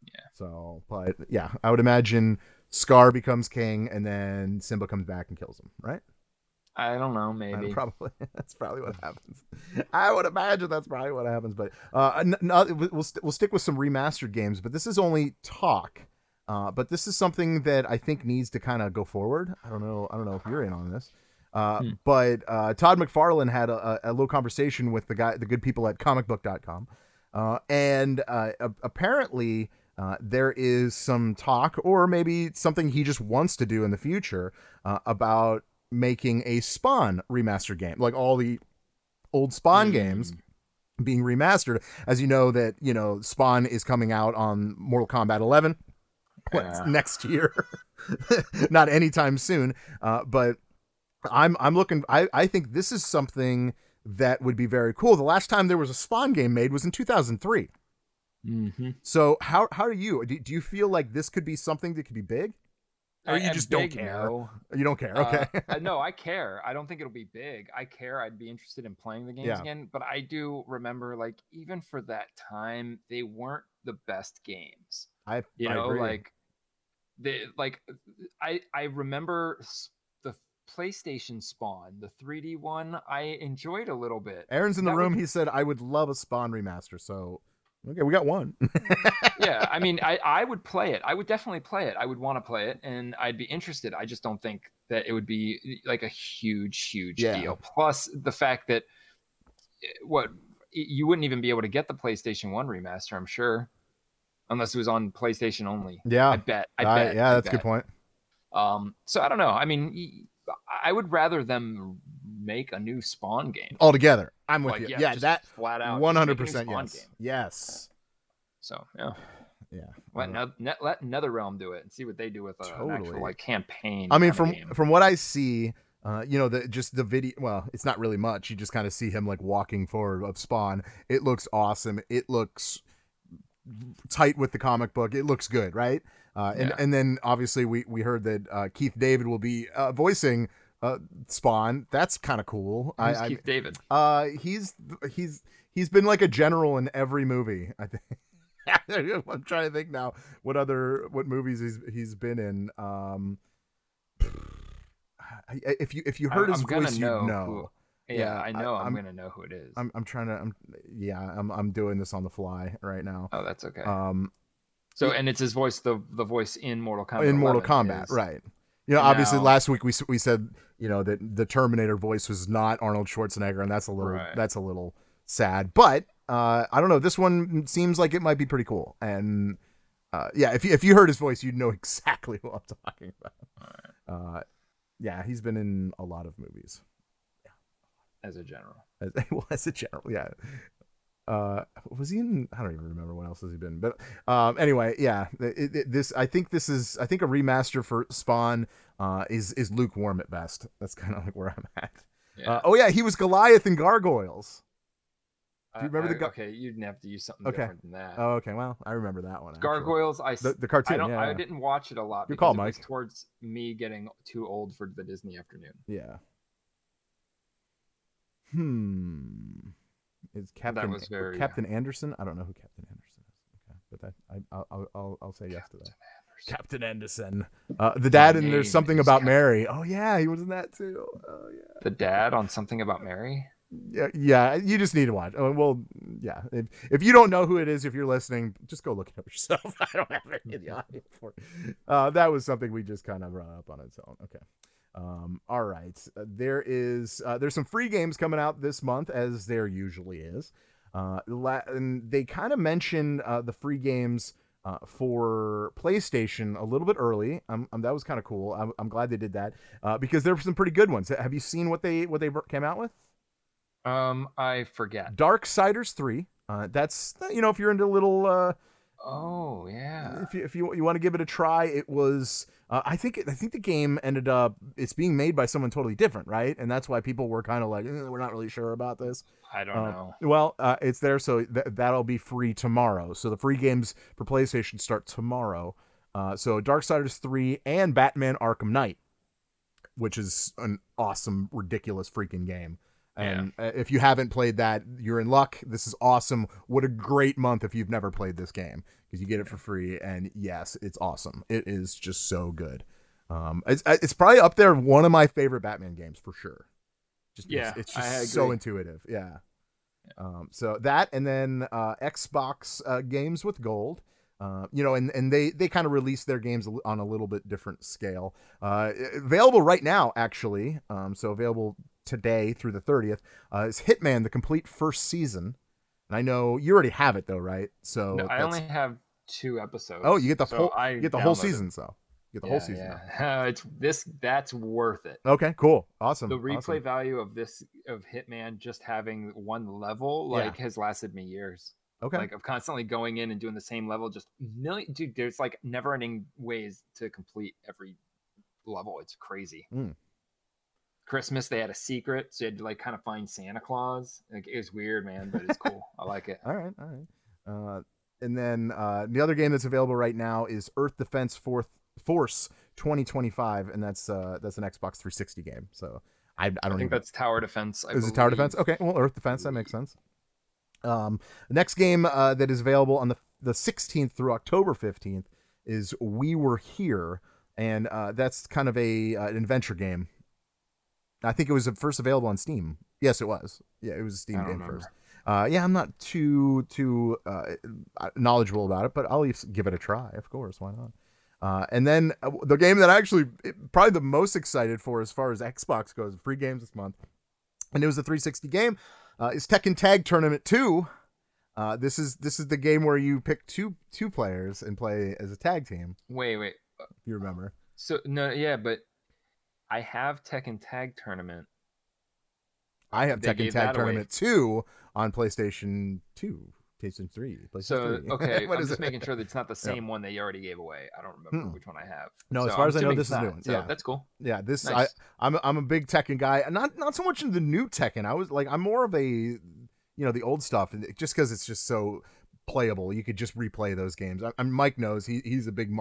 Yeah. So, but yeah, I would imagine Scar becomes king, and then Simba comes back and kills him, right? I don't know. Maybe. Probably. That's probably what happens. I would imagine that's probably what happens. But we'll stick with some remastered games. But this is only talk. But this is something that I think needs to kind of go forward. I don't know if you're in on this. But Todd McFarlane had a little conversation with the good people at comicbook.com. And apparently there is some talk, or maybe something he just wants to do in the future, about making a Spawn remaster game, like all the old Spawn games being remastered. As you know, Spawn is coming out on Mortal Kombat 11 next year, not anytime soon. But I'm looking. I think this is something that would be very cool. The last time there was a Spawn game made was in 2003. Mm-hmm. So how are you? Do you feel like this could be something that could be big, or you just don't care? No. You don't care. Okay. No, I care. I don't think it'll be big. I care. I'd be interested in playing the games again. But I do remember, like, even for that time, they weren't the best games. I agree. I remember PlayStation Spawn, the 3D one, I enjoyed a little bit. Aaron's in the room. He said, I would love a Spawn remaster. So, okay, we got one. Yeah, I mean, I would play it. I would definitely play it. I would want to play it, and I'd be interested. I just don't think that it would be like a huge deal. Plus, the fact that you wouldn't even be able to get the PlayStation 1 remaster, I'm sure, unless it was on PlayStation only. Yeah, I bet. Yeah, that's a good point. So, I don't know. I mean, I would rather them make a new Spawn game altogether. I'm with you. Yeah, that flat out 100%. Yes. So yeah. Let NetherRealm do it and see what they do with an actual, like, campaign. I mean, from what I see, the video. Well, it's not really much. You just kind of see him, like, walking forward of Spawn. It looks awesome. It looks tight with the comic book. It looks good, right? And then obviously we heard that Keith David will be voicing Spawn. That's kind of cool. Who's Keith David? He's been like a general in every movie, I think. I'm trying to think now what movies he's been in. If you heard his voice, you'd know. Yeah, I know. I'm gonna know who it is. I'm doing this on the fly right now. Oh, that's okay. So, and it's his voice, the voice in Mortal Kombat. In Mortal Kombat, right. You know, obviously last week we said, you know, that the Terminator voice was not Arnold Schwarzenegger, and that's a little sad. But I don't know, this one seems like it might be pretty cool. And if you heard his voice, you'd know exactly what I'm talking about. Right. He's been in a lot of movies. Yeah. As a general. As a general, yeah. Was he in? I don't even remember what else has he been. But anyway, yeah. I think a remaster for Spawn is lukewarm at best. That's kind of like where I'm at. Yeah. He was Goliath in Gargoyles. Do you remember the? Okay, you'd have to use something different than that. Oh, okay. Well, I remember that one. Actually. Gargoyles. The cartoon. I didn't watch it a lot. Your call, Mike. It was towards me getting too old for the Disney afternoon. Yeah. Is Captain Anderson? I don't know who Captain Anderson is. Okay, but I'll say yes to that. Captain Anderson, the dad, and there's something about Mary. Oh yeah, he was in that too. Oh yeah, the dad on Something About Mary. Yeah. You just need to watch. Oh, well, yeah, if you don't know who it is, if you're listening, just go look it up yourself. I don't have any of the audio for it. That was something we just kind of brought up on its own. Okay. All right. There is there's some free games coming out this month, as there usually is. And they kind of mentioned the free games for PlayStation a little bit early. That was kind of cool. I'm glad they did that because there were some pretty good ones. Have you seen what they came out with? I forget. Darksiders 3. That's, you know, if you're into little. Oh yeah. If you want to give it a try, it was. I think the game ended up it's being made by someone totally different, right? And that's why people were kind of like, we're not really sure about this. I don't know. Well, it's there, so that'll be free tomorrow. So the free games for PlayStation start tomorrow. So Darksiders 3 and Batman: Arkham Knight, which is an awesome, ridiculous freaking game. And yeah. If you haven't played that, you're in luck. This is awesome. What a great month if you've never played this game, because you get it for free. And yes, it's awesome. It is just so good. It's probably up there. One of my favorite Batman games for sure. Just yeah, it's just so intuitive. Yeah. So that, and then Xbox games with gold. You know, and they kind of release their games on a little bit different scale. Available right now, actually. So available today through the 30th is Hitman: The Complete First Season. And I know you already have it though, right? So no, I only have 2 episodes. Oh, you get the whole season. So you get the whole season. Yeah. It's this. That's worth it. Okay, cool, awesome. The replay value of Hitman, just having one level, like has lasted me years. Okay. Like, of constantly going in and doing the same level, just million, dude, there's like never ending ways to complete every level. It's crazy. Christmas, they had a secret, so you had to like kind of find Santa Claus. Like, it was weird, man, but it's cool. I like it. All right. And then the other game that's available right now is Earth Defense Force 2025, and that's an Xbox 360 game. So I think that's tower defense. Is it tower defense? Okay, well, Earth Defense, that makes sense. Next game that is available on the 16th through October 15th is We Were Here, and that's kind of an adventure game. I think it was first available on Steam. Yes, it was. Yeah, it was a Steam game first. I'm not too knowledgeable about it, but I'll give it a try. Of course, why not? And then the game that I actually probably the most excited for as far as Xbox goes, free games this month, and it was a 360 game, is Tekken Tag Tournament 2. This is the game where you pick two players and play as a tag team. Wait. You remember? So no, yeah, but. I have Tekken Tag Tournament. I have Tekken Tag Tournament 2 on PlayStation 2, PlayStation 3. PlayStation 3. Okay, I'm just making sure that it's not the same one they already gave away. I don't remember which one I have. No, so as far as I know, this is new one. So yeah, that's cool. Yeah, this nice. I'm a big Tekken guy. Not so much in the new Tekken. I was like, I'm more of a, you know, the old stuff, and just because it's just so playable, you could just replay those games. Mike knows he's a big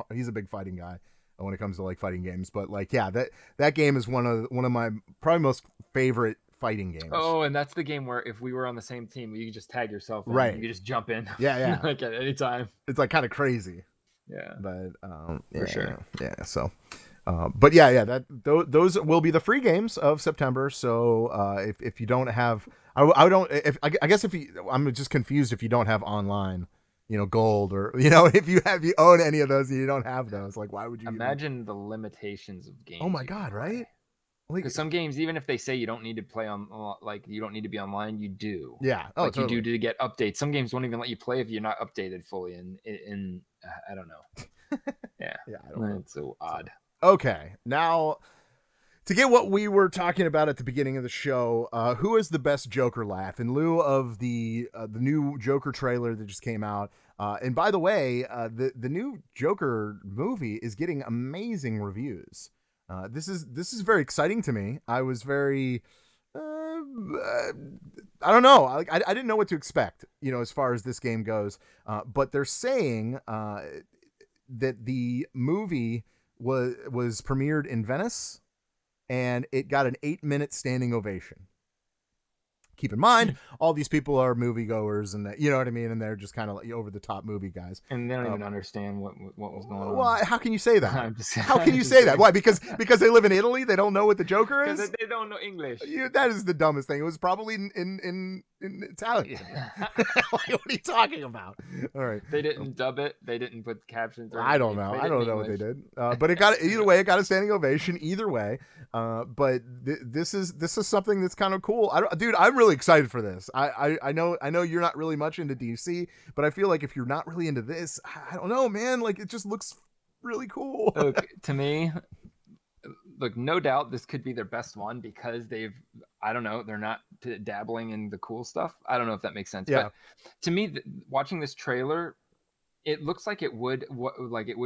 fighting guy when it comes to like fighting games, but like, yeah, that game is one of my probably most favorite fighting games. Oh, and that's the game where if we were on the same team, you could just tag yourself in, right? You could just jump in, yeah, like at any time. It's like kind of crazy, yeah. But for sure, yeah. So, but yeah, those will be the free games of September. So if you don't have, I'm just confused if you don't have online. You know, gold, or you know, if you own any of those and you don't have those, like, why would you imagine the limitations of games? Oh my god, right? Because some games, even if they say you don't need to play on, like you don't need to be online, you do. Yeah, totally. You do to get updates. Some games won't even let you play if you're not updated fully. And I don't know. Yeah, yeah, I don't know. It's so odd. Okay, now to get what we were talking about at the beginning of the show, who is the best Joker laugh? In lieu of the new Joker trailer that just came out, and by the way, the new Joker movie is getting amazing reviews. This is very exciting to me. I was very, I don't know, I didn't know what to expect, you know, as far as this game goes. But they're saying that the movie was premiered in Venice. And it got an 8-minute standing ovation. Keep in mind, all these people are moviegoers, and you know what I mean, and they're just kind of like over-the-top movie guys. And they don't even understand what was going on. Well, how can you say that? How can you say that? Why? Because they live in Italy, they don't know what the Joker is? Because they don't know English. That is the dumbest thing. It was probably in in Italian. Like, what are you talking about? All right. They didn't dub it. They didn't put captions. I don't know. I don't know what they did. But it got either way. It got a standing ovation either way. But this is something that's kind of cool. Dude, I'm really excited for this. I know you're not really much into DC, but I feel like if you're not really into this, I don't know, man. Like, it just looks really cool. Look, to me, look, no doubt this could be their best one because they've, I don't know, they're not dabbling in the cool stuff. I don't know if that makes sense. Yeah. But to me, watching this trailer, it looks like it would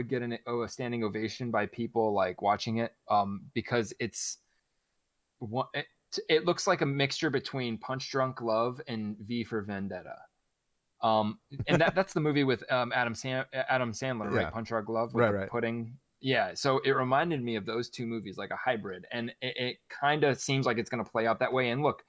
get a standing ovation by people like watching it, because it looks like a mixture between Punch Drunk Love and V for Vendetta. And that's the movie with Adam Sandler, yeah. Right? Punch Drunk Love, with right. Pudding. Yeah, so it reminded me of those two movies, like a hybrid, and it kind of seems like it's going to play out that way. And look,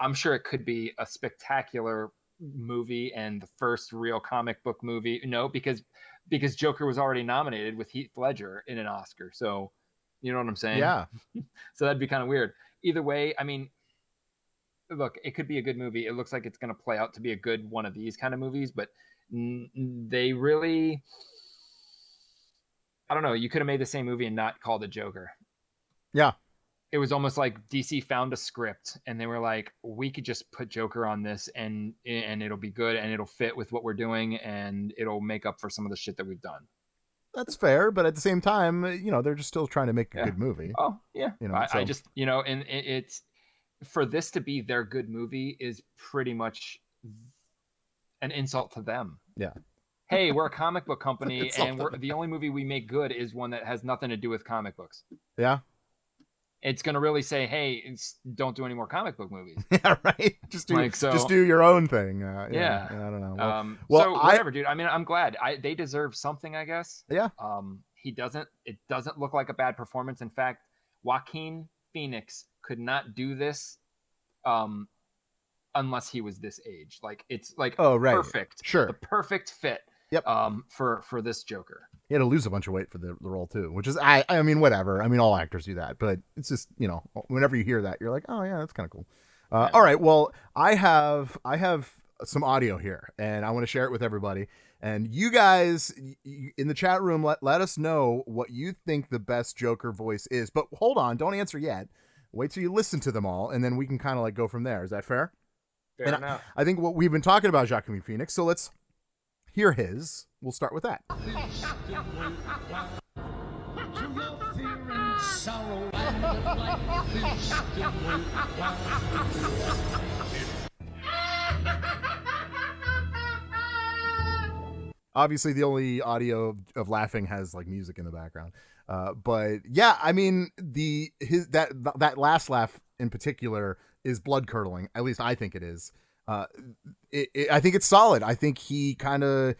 I'm sure it could be a spectacular movie and the first real comic book movie, because Joker was already nominated with Heath Ledger in an Oscar. So, you know what I'm saying? Yeah. So that'd be kind of weird. Either way, I mean, look, it could be a good movie. It looks like it's going to play out to be a good one of these kind of movies, but they really... I don't know. You could have made the same movie and not called it Joker. Yeah. It was almost like DC found a script and they were like, we could just put Joker on this and it'll be good and it'll fit with what we're doing and it'll make up for some of the shit that we've done. That's fair. But at the same time, they're just still trying to make a good movie. Oh, yeah. I just, and it's for this to be their good movie is pretty much an insult to them. Yeah. Hey, we're a comic book company, and the only movie we make good is one that has nothing to do with comic books. Yeah. It's going to really say, hey, don't do any more comic book movies. Yeah, right? Just do your own thing. I don't know. Whatever, dude. I mean, I'm glad. They deserve something, I guess. Yeah. It doesn't look like a bad performance. In fact, Joaquin Phoenix could not do this unless he was this age. Like, it's like perfect. Sure. The perfect fit. Yep. For this Joker, he had to lose a bunch of weight for the role too, which is I mean, whatever. I mean, all actors do that, but it's just whenever you hear that, you're like, oh yeah, that's kind of cool. All right, well, I have some audio here, and I want to share it with everybody. And you guys in the chat room, let us know what you think the best Joker voice is. But hold on, don't answer yet. Wait till you listen to them all, and then we can kind of like go from there. Is that fair? Fair enough. I think what we've been talking about, Joaquin Phoenix. So let's. Hear his. We'll start with that. Obviously, the only audio of laughing has like music in the background. But yeah, I mean, that last laugh in particular is blood curdling. At least I think it is. I think it's solid. I think he kind of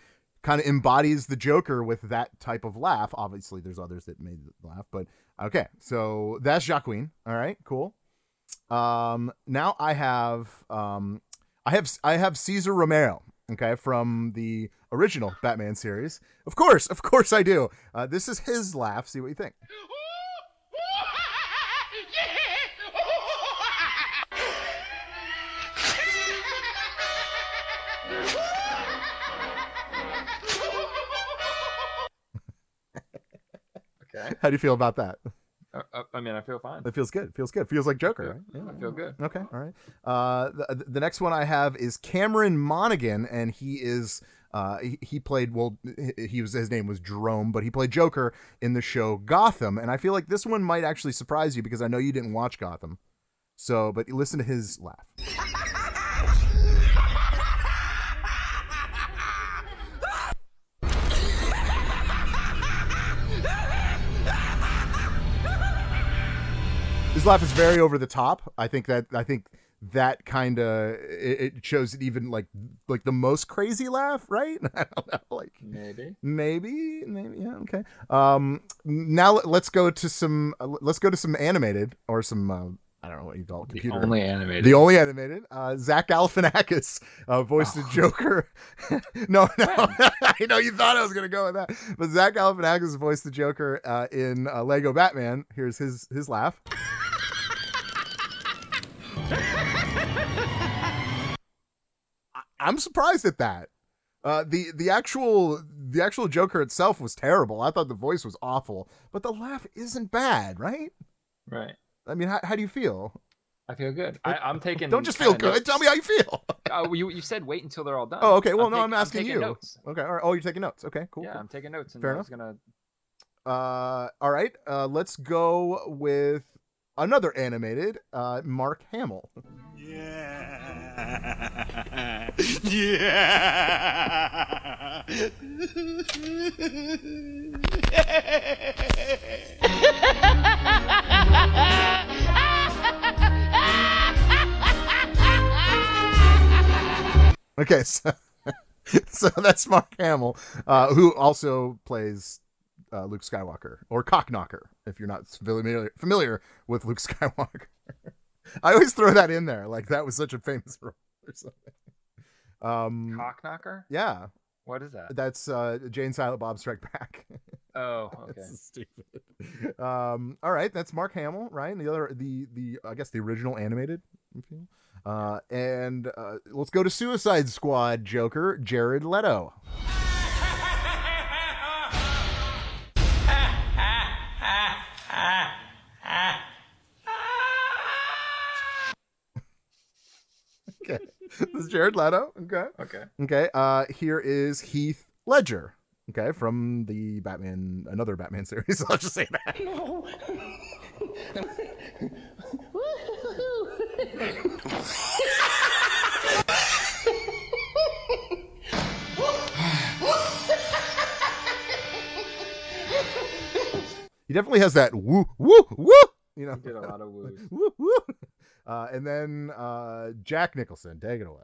embodies the Joker with that type of laugh. Obviously, there's others that made the laugh, but okay. So that's Joaquin. All right, cool. Now I have Cesar Romero. Okay, from the original Batman series. Of course, I do. This is his laugh. See what you think. How do you feel about that? I mean, I feel fine. It feels good. Feels like Joker, right? Yeah, I feel good. Okay, all right. The next one I have is Cameron Monaghan, and he is his name was Jerome, but he played Joker in the show Gotham, and I feel like this one might actually surprise you because I know you didn't watch Gotham. So, but listen to his laugh. His laugh is very over the top. I think that kind of it shows even like the most crazy laugh, right? I don't know, like maybe, yeah, okay. Now let's go to some animated or some I don't know what you call it, computer. The only animated. Zach Galifianakis voiced the Joker. No. I know you thought I was going to go with that, but Zach Galifianakis voiced the Joker in Lego Batman. Here's his laugh. I'm surprised at that. The actual Joker itself was terrible. I thought the voice was awful, but the laugh isn't bad, right? Right. I mean, how do you feel? I feel good. I'm taking. Don't just feel good. Notes. Tell me how you feel. You said wait until they're all done. Oh, okay. Well, I'm asking you. Notes. Okay. All right. Oh, you're taking notes. Okay. Cool. Yeah, cool. I'm taking notes. And fair enough. All right. Let's go with another animated. Mark Hamill. Yeah. Yeah. Okay, so that's Mark Hamill, who also plays Luke Skywalker, or Cockknocker, if you're not familiar with Luke Skywalker. I always throw that in there, like that was such a famous role or something. Cockknocker? Yeah. What is that? That's Jane Silent Bob Strike Back. Oh, okay. Stupid. All right, that's Mark Hamill, right? And I guess the original animated. And let's go to Suicide Squad Joker, Jared Leto. Okay, this is Jared Leto. Okay. Here is Heath Ledger. Okay, from the another Batman series. I'll just say that. No. He definitely has that woo woo woo. You know, he did a lot of woos. Woo woo. And then Jack Nicholson, take it away.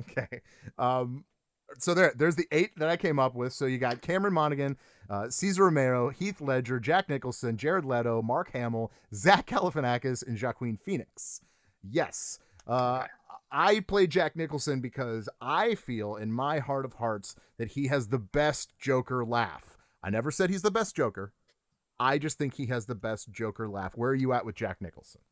Okay, so there's the 8 that I came up with. So you got Cameron Monaghan, Cesar Romero, Heath Ledger, Jack Nicholson, Jared Leto, Mark Hamill, Zach Galifianakis, and Joaquin Phoenix. Yes, I play Jack Nicholson because I feel in my heart of hearts that he has the best Joker laugh. I never said he's the best Joker. I just think he has the best Joker laugh. Where are you at with Jack Nicholson?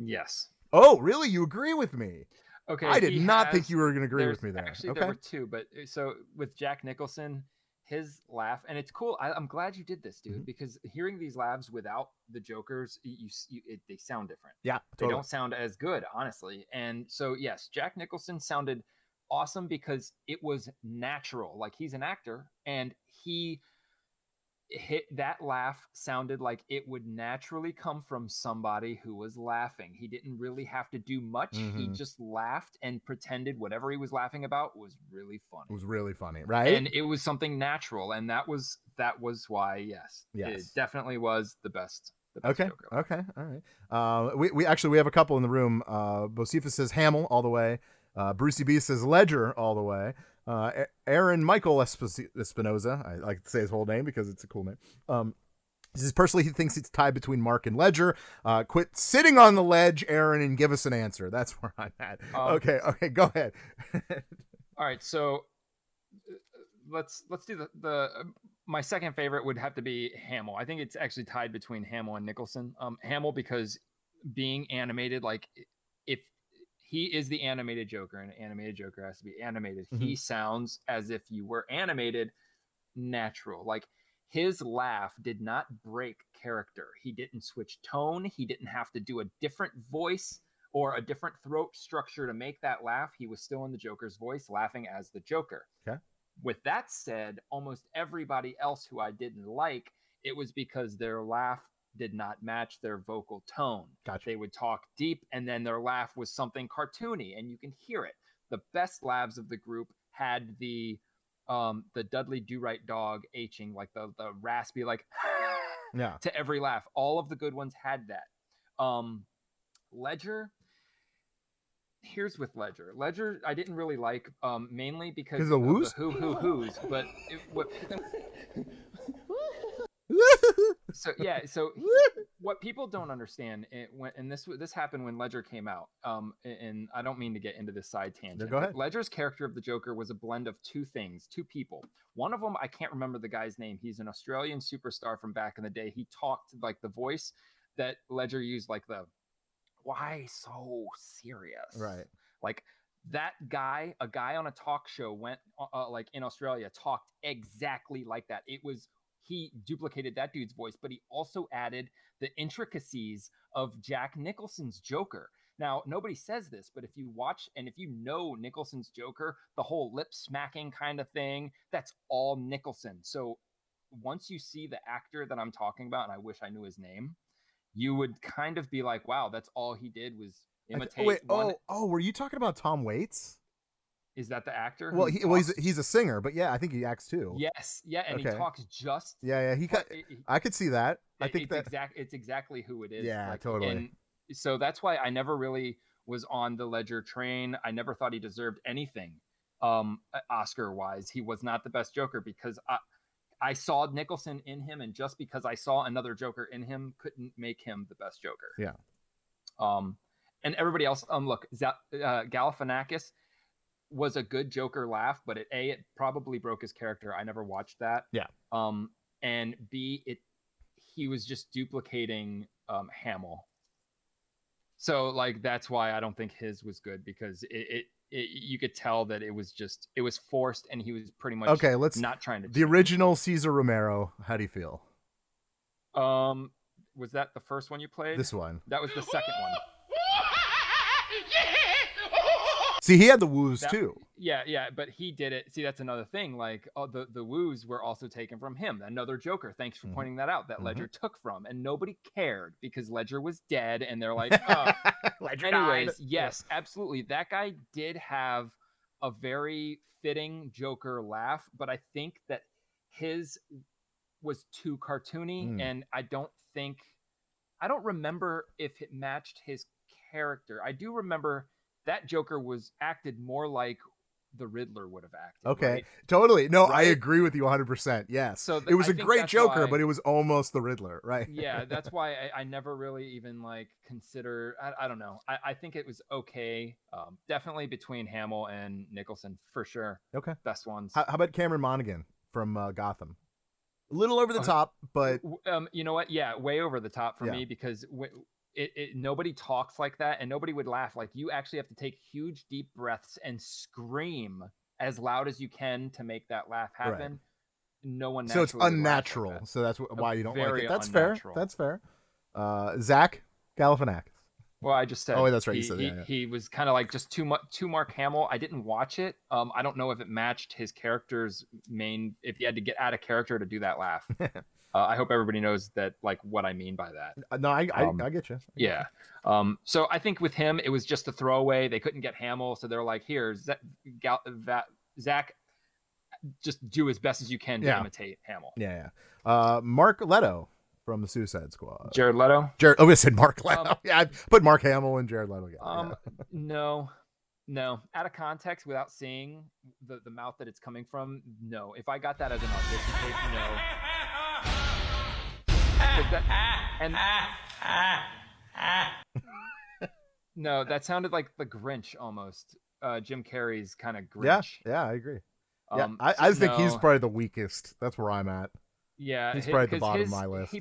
Yes. Oh, really? You agree with me? Okay. I did not think you were going to agree with me there. Actually, okay. There were two, but so with Jack Nicholson, his laugh, and it's cool. I'm glad you did this, dude, because hearing these laughs without the Jokers, they sound different. Yeah, totally. They don't sound as good, honestly. And so, yes, Jack Nicholson sounded awesome because it was natural. Like, he's an actor, and that laugh sounded like it would naturally come from somebody who was laughing. He didn't really have to do much. He just laughed and pretended whatever he was laughing about was really funny. It was really funny, right? And it was something natural, and that was why, yes. It definitely was the best Joker. Okay, all right. We have a couple in the room. Bosifa says Hamill all the way. Brucey B says Ledger all the way. Aaron Michael Espinoza, I like to say his whole name because it's a cool name. This is personally, he thinks it's tied between Mark and Ledger. Quit sitting on the ledge, Aaron, and give us an answer. That's where I'm at. Okay, go ahead. All right, so let's do the my second favorite would have to be Hamill. I think it's actually tied between Hamill and Nicholson. Hamill, because being animated, like if he is the animated Joker, and an animated Joker has to be animated. He sounds as if you were animated, natural. Like, his laugh did not break character. He didn't switch tone. He didn't have to do a different voice or a different throat structure to make that laugh. He was still in the Joker's voice, laughing as the Joker. Okay. With that said, almost everybody else who I didn't like, it was because their laugh did not match their vocal tone. Gotcha. They would talk deep, and then their laugh was something cartoony, and you can hear it. The best laughs of the group had the Dudley Do-Right Dog H-ing, like the raspy, like yeah, to every laugh. All of the good ones had that. Ledger. Here's with Ledger. Ledger, I didn't really like, mainly because of the who's, but it, what. So yeah, so what people don't understand, this happened when Ledger came out. And I don't mean to get into this side tangent. No, go ahead. Ledger's character of the Joker was a blend of two things, two people. One of them, I can't remember the guy's name. He's an Australian superstar from back in the day. He talked like the voice that Ledger used, like the "why so serious?" Right, like. That guy, a guy on a talk show went like in Australia, talked exactly like that. It was, he duplicated that dude's voice, but he also added the intricacies of Jack Nicholson's Joker. Now, nobody says this, but if you watch and if you know Nicholson's Joker, the whole lip smacking kind of thing, that's all Nicholson. So once you see the actor that I'm talking about, and I wish I knew his name, you would kind of be like, wow, that's all he did was imitate. Wait, were you talking about Tom Waits? Is that the actor? Well, he's a singer, but yeah, I think he acts too. Yes, yeah, and okay. He talks just. Yeah, yeah, I could see that. It's exactly who it is. Yeah, like, totally. And so that's why I never really was on the Ledger train. I never thought he deserved anything, Oscar-wise. He was not the best Joker because I saw Nicholson in him, and just because I saw another Joker in him couldn't make him the best Joker. Yeah. And everybody else, look, Galifianakis was a good Joker laugh, but it probably broke his character. I never watched that. Yeah. And B, he was just duplicating Hamill. So like that's why I don't think his was good, because you could tell that it was forced, and he was pretty much okay. Let's not trying to the original Cesar Romero. How do you feel? Was that the first one you played? This one. That was the second one. See, he had the woos too. Yeah, yeah, but he did it. See, that's another thing. Like, the woos were also taken from him. Another Joker. Thanks for pointing that out. That Ledger took from, and nobody cared because Ledger was dead, and they're like, oh. Ledger anyways, died. Yes, absolutely. That guy did have a very fitting Joker laugh, but I think that his was too cartoony, and I don't remember if it matched his character. I do remember that Joker was acted more like the Riddler would have acted. Okay, right? Totally. No, right? I agree with you 100%. Yes. So it was a great Joker, but it was almost the Riddler, right? Yeah, that's why I never really even like consider. I don't know. I think it was okay. Definitely between Hamill and Nicholson for sure. Okay, best ones. How about Cameron Monaghan from Gotham? A little over the top, but you know what? Yeah, way over the top for me because. Nobody talks like that, and nobody would laugh. Like, you actually have to take huge deep breaths and scream as loud as you can to make that laugh happen. Right. No one. So it's unnatural. Like that. So that's why you don't like it. That's unnatural. Fair. That's fair. Zach Galifianakis. Well, I just said. Oh, that's right. He, you said, yeah. He was kind of like just too Mark Hamill. I didn't watch it. I don't know if it matched his character's if he had to get out of character to do that laugh. I hope everybody knows that, like, what I mean by that. No, I get you. Yeah. So I think with him, it was just a throwaway. They couldn't get Hamill, so they're like, here, Zach, just do as best as you can to imitate Hamill. Yeah, yeah. Mark Leto from the Suicide Squad. Jared Leto? Oh, I said Mark Leto. Yeah, I put Mark Hamill and Jared Leto. No. Out of context, without seeing the mouth that it's coming from, no. If I got that as an audition tape, no. No, that sounded like the Grinch almost. Jim Carrey's kind of Grinch. Yeah, I agree. I think he's probably the weakest. That's where I'm at. Yeah, he's probably at the bottom of my list.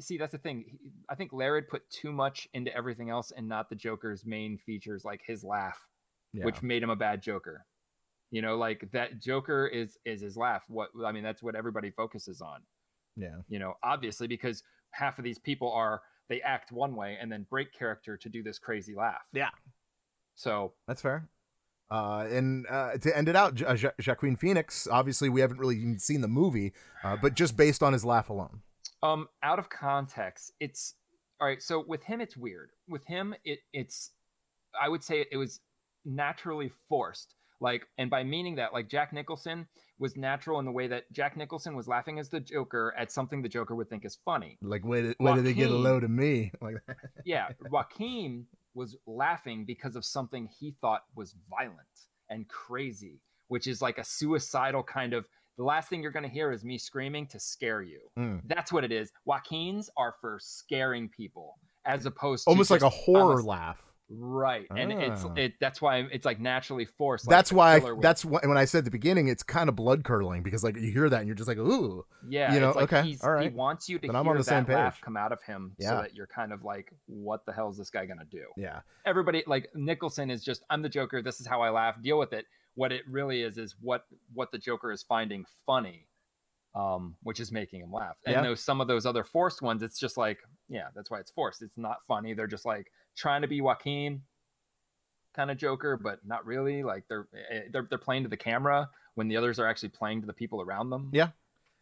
See, that's the thing. I think Laird put too much into everything else and not the Joker's main features, like his laugh, which made him a bad Joker. You know, like that Joker is his laugh. That's what everybody focuses on. Yeah, you know, obviously, because half of these people they act one way and then break character to do this crazy laugh. Yeah, so that's fair. And to end it out, Joaquin Phoenix. Obviously, we haven't really seen the movie, but just based on his laugh alone, out of context, it's all right. So with him, it's weird. With him, it's I would say it was naturally forced. Like, and by meaning that, like, Jack Nicholson was natural in the way that Jack Nicholson was laughing as the Joker at something the Joker would think is funny. Like, where did they get a load of me? Like, yeah, Joaquin was laughing because of something he thought was violent and crazy, which is like a suicidal kind of the last thing you're going to hear is me screaming to scare you. That's what it is. Joaquins are for scaring people as opposed to almost like a horror laugh. Right. And that's why it's like naturally forced. Like that's why when I said at the beginning, it's kind of blood curdling because like you hear that and you're just like, ooh, yeah, you know, like all right. He wants you to hear that laugh come out of him so that you're kind of like, what the hell is this guy going to do? Yeah. Everybody like Nicholson is just, I'm the Joker. This is how I laugh. Deal with it. What it really is what the Joker is finding funny, which is making him laugh. And those, some of those other forced ones, it's just like, yeah, that's why it's forced. It's not funny. They're just like, trying to be Joaquin kind of Joker, but not really. Like they're playing to the camera when the others are actually playing to the people around them. Yeah.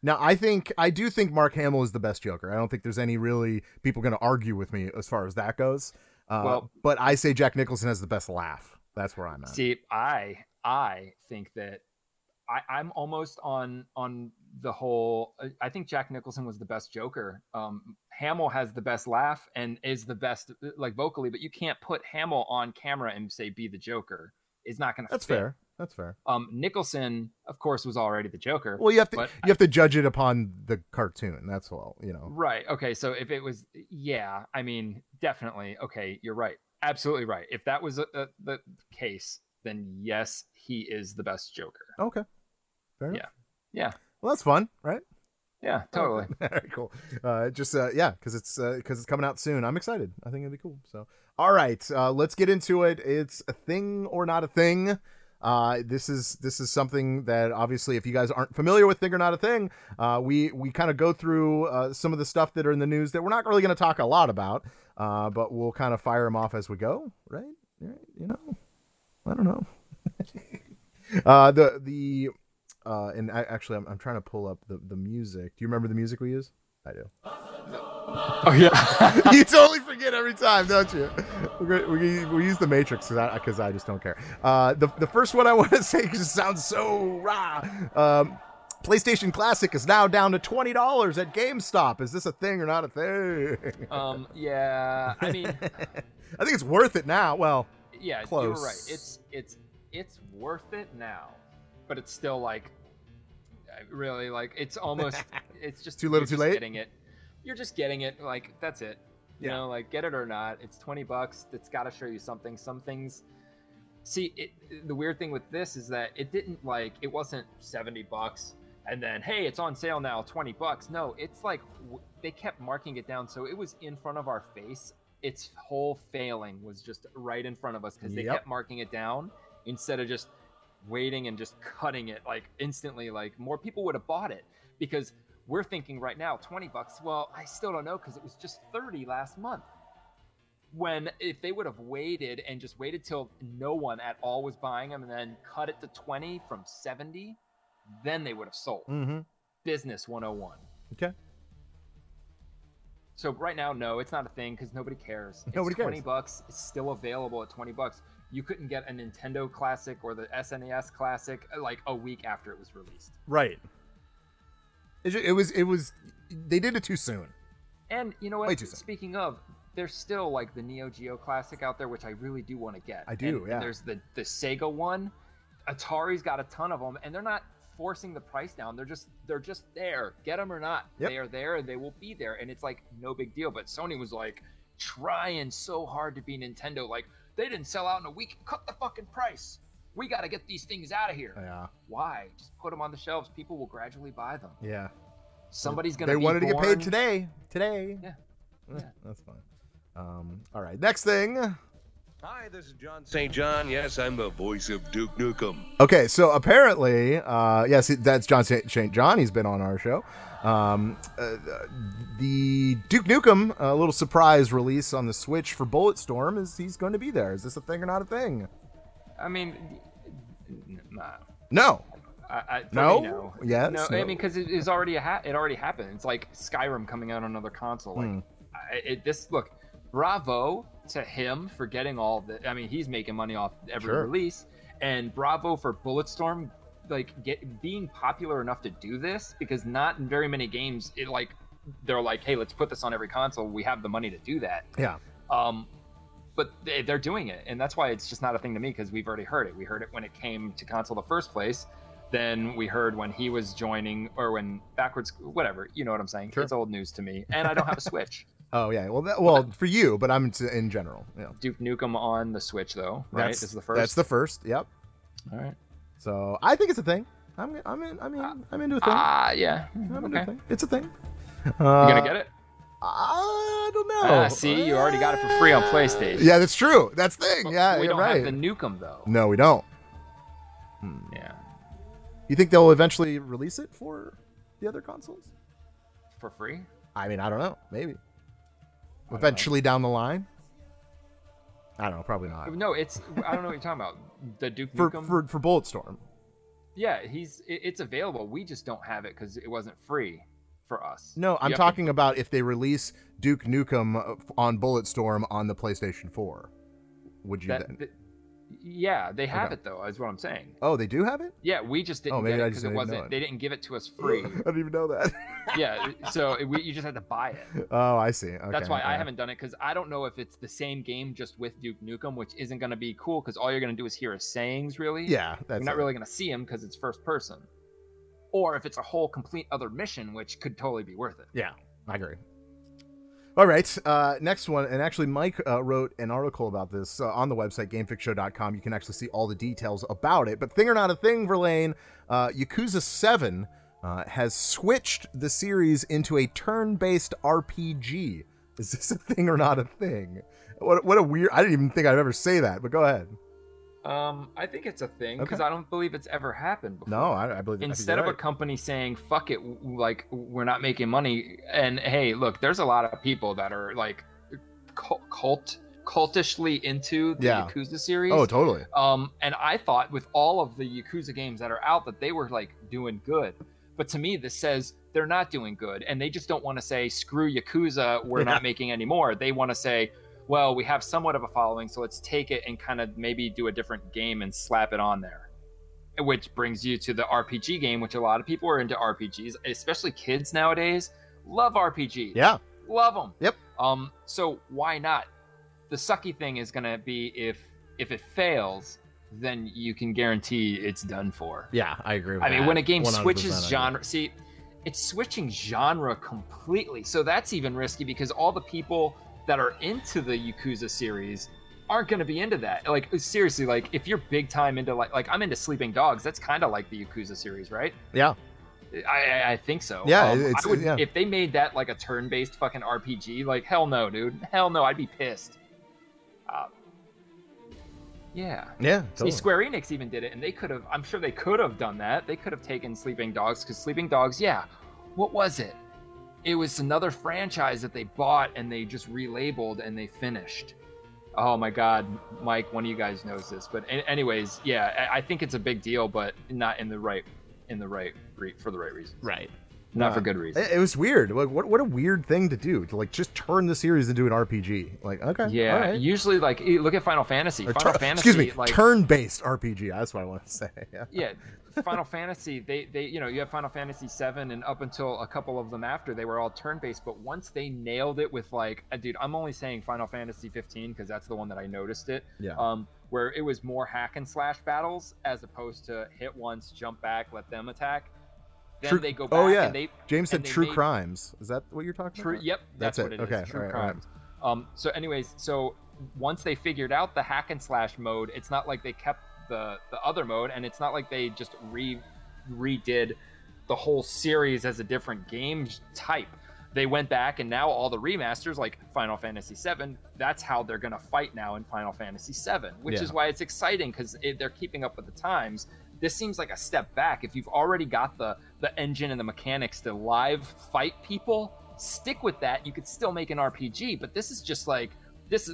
Now I do think Mark Hamill is the best Joker. I don't think there's any really people going to argue with me as far as that goes. But I say Jack Nicholson has the best laugh. That's where I'm at. See, I think that I'm almost on the whole. I think Jack Nicholson was the best Joker. Hamill has the best laugh and is the best like vocally, but you can't put Hamill on camera and say be the Joker. It's not going to. That's fit. Fair. That's fair. Nicholson, of course, was already the Joker. Well, you have to judge it upon the cartoon. That's all, you know. Right. Okay. So if it was, yeah, I mean, definitely. Okay, you're right. Absolutely right. If that was the case, then yes, he is the best Joker. Okay. Fair enough. Yeah. Yeah. Well, that's fun, right? Yeah, totally. All right, cool. Because it's coming out soon. I'm excited. I think it'll be cool. So, all right, let's get into it. It's a thing or not a thing. This is something that obviously, if you guys aren't familiar with Thing or Not a Thing, we kind of go through some of the stuff that are in the news that we're not really going to talk a lot about, but we'll kind of fire them off as we go, right? You know, I don't know. And actually, I'm trying to pull up the music. Do you remember the music we use? I do. Oh, yeah. You totally forget every time, don't you? We use the Matrix because I just don't care. The first one I want to say because it sounds so raw. PlayStation Classic is now down to $20 at GameStop. Is this a thing or not a thing? Yeah, I mean. I think it's worth it now. Well, yeah, close. You're right. It's worth it now. But it's still like, really, like it's almost, it's just too little, too late. Getting it, you're just getting it. Like that's it. You know, like get it or not. It's $20. It's got to show you something. Some things. See, the weird thing with this is that it didn't like it wasn't $70, and then hey, it's on sale now, $20. No, it's like they kept marking it down, so it was in front of our face. Its whole failing was just right in front of us because they kept marking it down instead of just waiting and just cutting it like instantly. Like more people would have bought it because we're thinking right now $20. Well, I still don't know because it was just 30 last month. When if they would have waited and just waited till no one at all was buying them and then cut it to 20 from 70, then they would have sold. Business 101. Okay. So right now, no, it's not a thing because nobody cares. Nobody cares. $20. It's still available at $20. You couldn't get a Nintendo Classic or the SNES Classic like a week after it was released. Right. It was. They did it too soon. And you know what? Way too soon. Speaking of, there's still like the Neo Geo Classic out there, which I really do want to get. I do. And there's the Sega one. Atari's got a ton of them, and they're not forcing the price down. They're just there. Get them or not. Yep. They are there, and they will be there. And it's like no big deal. But Sony was like trying so hard to be Nintendo, like. They didn't sell out in a week. Cut the fucking price. We got to get these things out of here. Yeah. Why? Just put them on the shelves. People will gradually buy them. Yeah. Somebody's going to be They wanted to get paid today. Yeah. That's fine. All right. Next thing. Hi, this is John St. John. Yes, I'm the voice of Duke Nukem. Okay, so apparently, yes, that's John St. John. He's been on our show. The Duke Nukem, a little surprise release on the Switch for Bulletstorm, he's going to be there. Is this a thing or not a thing? I mean, no. No. Yes. No. I mean, because it's already it already happened. It's like Skyrim coming out on another console. Like look, bravo to him for getting all the. I mean, he's making money off every release, and bravo for Bulletstorm, like being popular enough to do this because not in very many games they're like, hey, let's put this on every console. We have the money to do that. Yeah. But they're doing it, and that's why it's just not a thing to me because we've already heard it. We heard it when it came to console the first place. Then we heard when he was joining, or when backwards, whatever, you know what I'm saying? Sure. It's old news to me, and I don't have a Switch. Oh yeah, well, for you, but I'm in general. Yeah. Duke Nukem on the Switch though, right? This is the first. That's the first. Yep. All right. So I think it's a thing. I'm into a thing. Yeah. I'm into a thing. It's a thing. You gonna get it? I don't know. See, you already got it for free on PlayStation. Yeah, that's true. That's the thing. But yeah, we don't have the Nukem though. No, we don't. Yeah. You think they'll eventually release it for the other consoles? For free? I mean, I don't know. Maybe. Eventually down the line? I don't know. Probably not. No, I don't know what you're talking about. The Duke Nukem? For Bulletstorm. Yeah, it's available. We just don't have it because it wasn't free for us. No, I'm talking about if they release Duke Nukem on Bulletstorm on the PlayStation 4. Would you then? Yeah, they have it though, is what I'm saying. Oh, they do have it? Yeah, we just didn't get it because it wasn't. They didn't give it to us free. I didn't even know that. Yeah, so you just had to buy it. Oh, I see. Okay, that's why I haven't done it, because I don't know if it's the same game just with Duke Nukem, which isn't going to be cool because all you're going to do is hear his sayings, really. Yeah, that's you're not really going to see him because it's first person. Or if it's a whole complete other mission, which could totally be worth it. Yeah, I agree. All right, next one, and actually Mike wrote an article about this on the website, GameFixShow.com. You can actually see all the details about it. But thing or not a thing, Verlaine, Yakuza 7 has switched the series into a turn-based RPG. Is this a thing or not a thing? What a weird... I didn't even think I'd ever say that, but go ahead. I think it's a thing because I don't believe it's ever happened before. No, I believe instead of a company saying "fuck it," like we're not making money, and hey, look, there's a lot of people that are like cultishly into the Yakuza series. Oh, totally. And I thought with all of the Yakuza games that are out that they were like doing good, but to me this says they're not doing good, and they just don't want to say "screw Yakuza," we're not making any more. They want to say, well, we have somewhat of a following, so let's take it and kind of maybe do a different game and slap it on there. Which brings you to the RPG game, which a lot of people are into RPGs, especially kids nowadays. Love RPGs. Yeah. Love them. Yep. So why not? The sucky thing is going to be if it fails, then you can guarantee it's done for. Yeah, I agree with that. I mean, when a game switches genre... See, it's switching genre completely, so that's even risky because all the people... that are into the Yakuza series aren't going to be into that. Like, seriously, like, if you're big time into, like I'm into Sleeping Dogs, that's kind of like the Yakuza series, right? Yeah. I think so. Yeah, if they made that, like, a turn-based fucking RPG, like, hell no, dude. Hell no, I'd be pissed. Yeah. Yeah, totally. See, Square Enix even did it, and I'm sure they could have done that. They could have taken Sleeping Dogs, because Sleeping Dogs, what was it? It was another franchise that they bought and they just relabeled and they finished. Oh my God, Mike, one of you guys knows this, but anyways, yeah, I think it's a big deal, but not in the for the right reasons. Right. Not for good reasons. It was weird. Like, what a weird thing to do, to like just turn the series into an RPG. Like, okay. Yeah. Right. Usually, like, look at Final Fantasy. Turn-based RPG. That's what I want to say. Yeah. Final Fantasy, they you have Final Fantasy 7, and up until a couple of them after, they were all turn-based, but once they nailed it with like, dude, I'm only saying Final Fantasy 15 because that's the one that I noticed it. Yeah. Where it was more hack and slash battles as opposed to hit once, jump back, let them attack. Then they go back. Oh yeah. James said true crimes. Is that what you're talking about? Yep. That's what it is. Okay. True crimes. Right. So anyways, so once they figured out the hack and slash mode, it's not like they kept the other mode, and it's not like they just redid the whole series as a different game type. They went back, and now all the remasters, like Final Fantasy 7, that's how they're going to fight now in Final Fantasy 7, which is why it's exciting, because they're keeping up with the times. This seems like a step back. If you've already got the engine and the mechanics to live fight people, stick with that. You could still make an RPG, but this is just like, this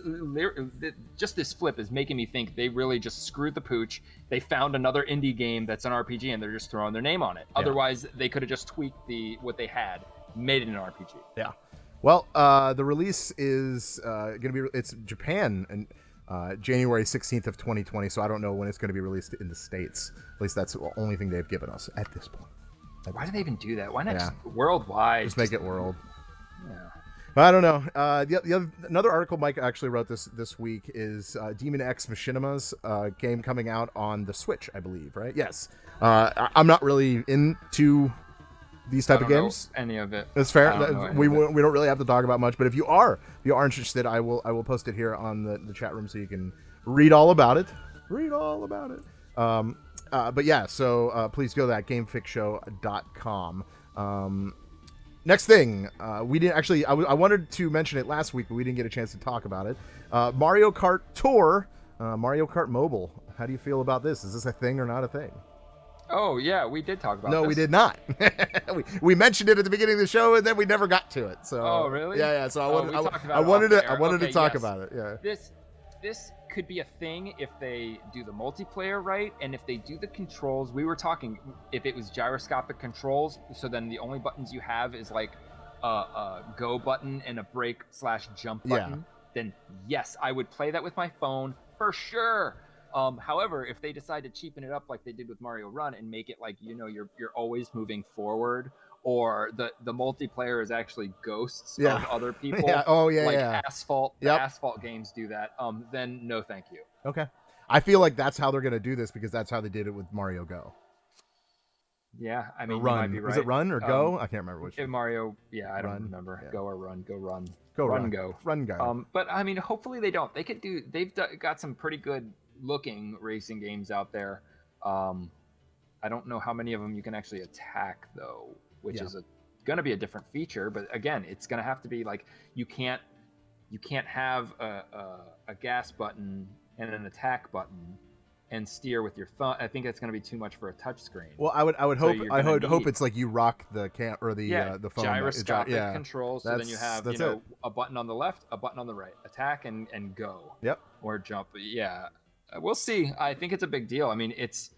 flip is making me think they really just screwed the pooch. They found another indie game that's an RPG and they're just throwing their name on it. Yeah. Otherwise, they could have just tweaked what they had, made it an RPG. Yeah. Well, the release is going to be it's Japan and January 16th of 2020. So I don't know when it's going to be released in the States. At least that's the only thing they've given us at this point. Why do they even do that? Why not just worldwide? Just make it world. Yeah. I don't know. Another article Mike actually wrote this week is Demon X Machinima's game coming out on the Switch, I believe, right? Yes. I'm not really into these type of games. Any of it. That's fair. We don't really have to talk about much, but if you are interested, I will post it here on the chat room so you can read all about it. Read all about it. But yeah, so please go to that GameFixShow.com. Next thing, we didn't actually. I wanted to mention it last week, but we didn't get a chance to talk about it. Mario Kart Tour, Mario Kart Mobile. How do you feel about this? Is this a thing or not a thing? Oh yeah, we did talk about. No, we did not. we mentioned it at the beginning of the show, and then we never got to it. So. Oh really? Yeah, yeah. So I wanted to talk about it. Yeah. This could be a thing if they do the multiplayer right, and if they do the controls. We were talking if it was gyroscopic controls, so then the only buttons you have is like a go button and a brake/jump button. Yeah. Then yes, I would play that with my phone for sure. However, if they decide to cheapen it up like they did with Mario Run and make it like, you know, you're always moving forward, or the multiplayer is actually ghosts of other people. Yeah. Oh yeah, Asphalt. Yep. The Asphalt games do that. Then no, thank you. Okay, I feel like that's how they're gonna do this because that's how they did it with Mario Go. Yeah, I mean, Run. You might be right. Is it Run or Go? I can't remember which. Mario. Yeah, I don't remember. Yeah. Go or Run. Go Run. Go Run. Run Go. Run Go. But I mean, hopefully they don't. They could do. They've got some pretty good looking racing games out there. I don't know how many of them you can actually attack though, which is going to be a different feature. But again, it's going to have to be like you can't have a gas button and an attack button and steer with your thumb. I think that's going to be too much for a touch screen. Well, I would hope it's like you rock the the phone gyroscopic controls. So then you have a button on the left, a button on the right, attack and go. Yep. Or jump. Yeah. We'll see. I think it's a big deal. I mean, it's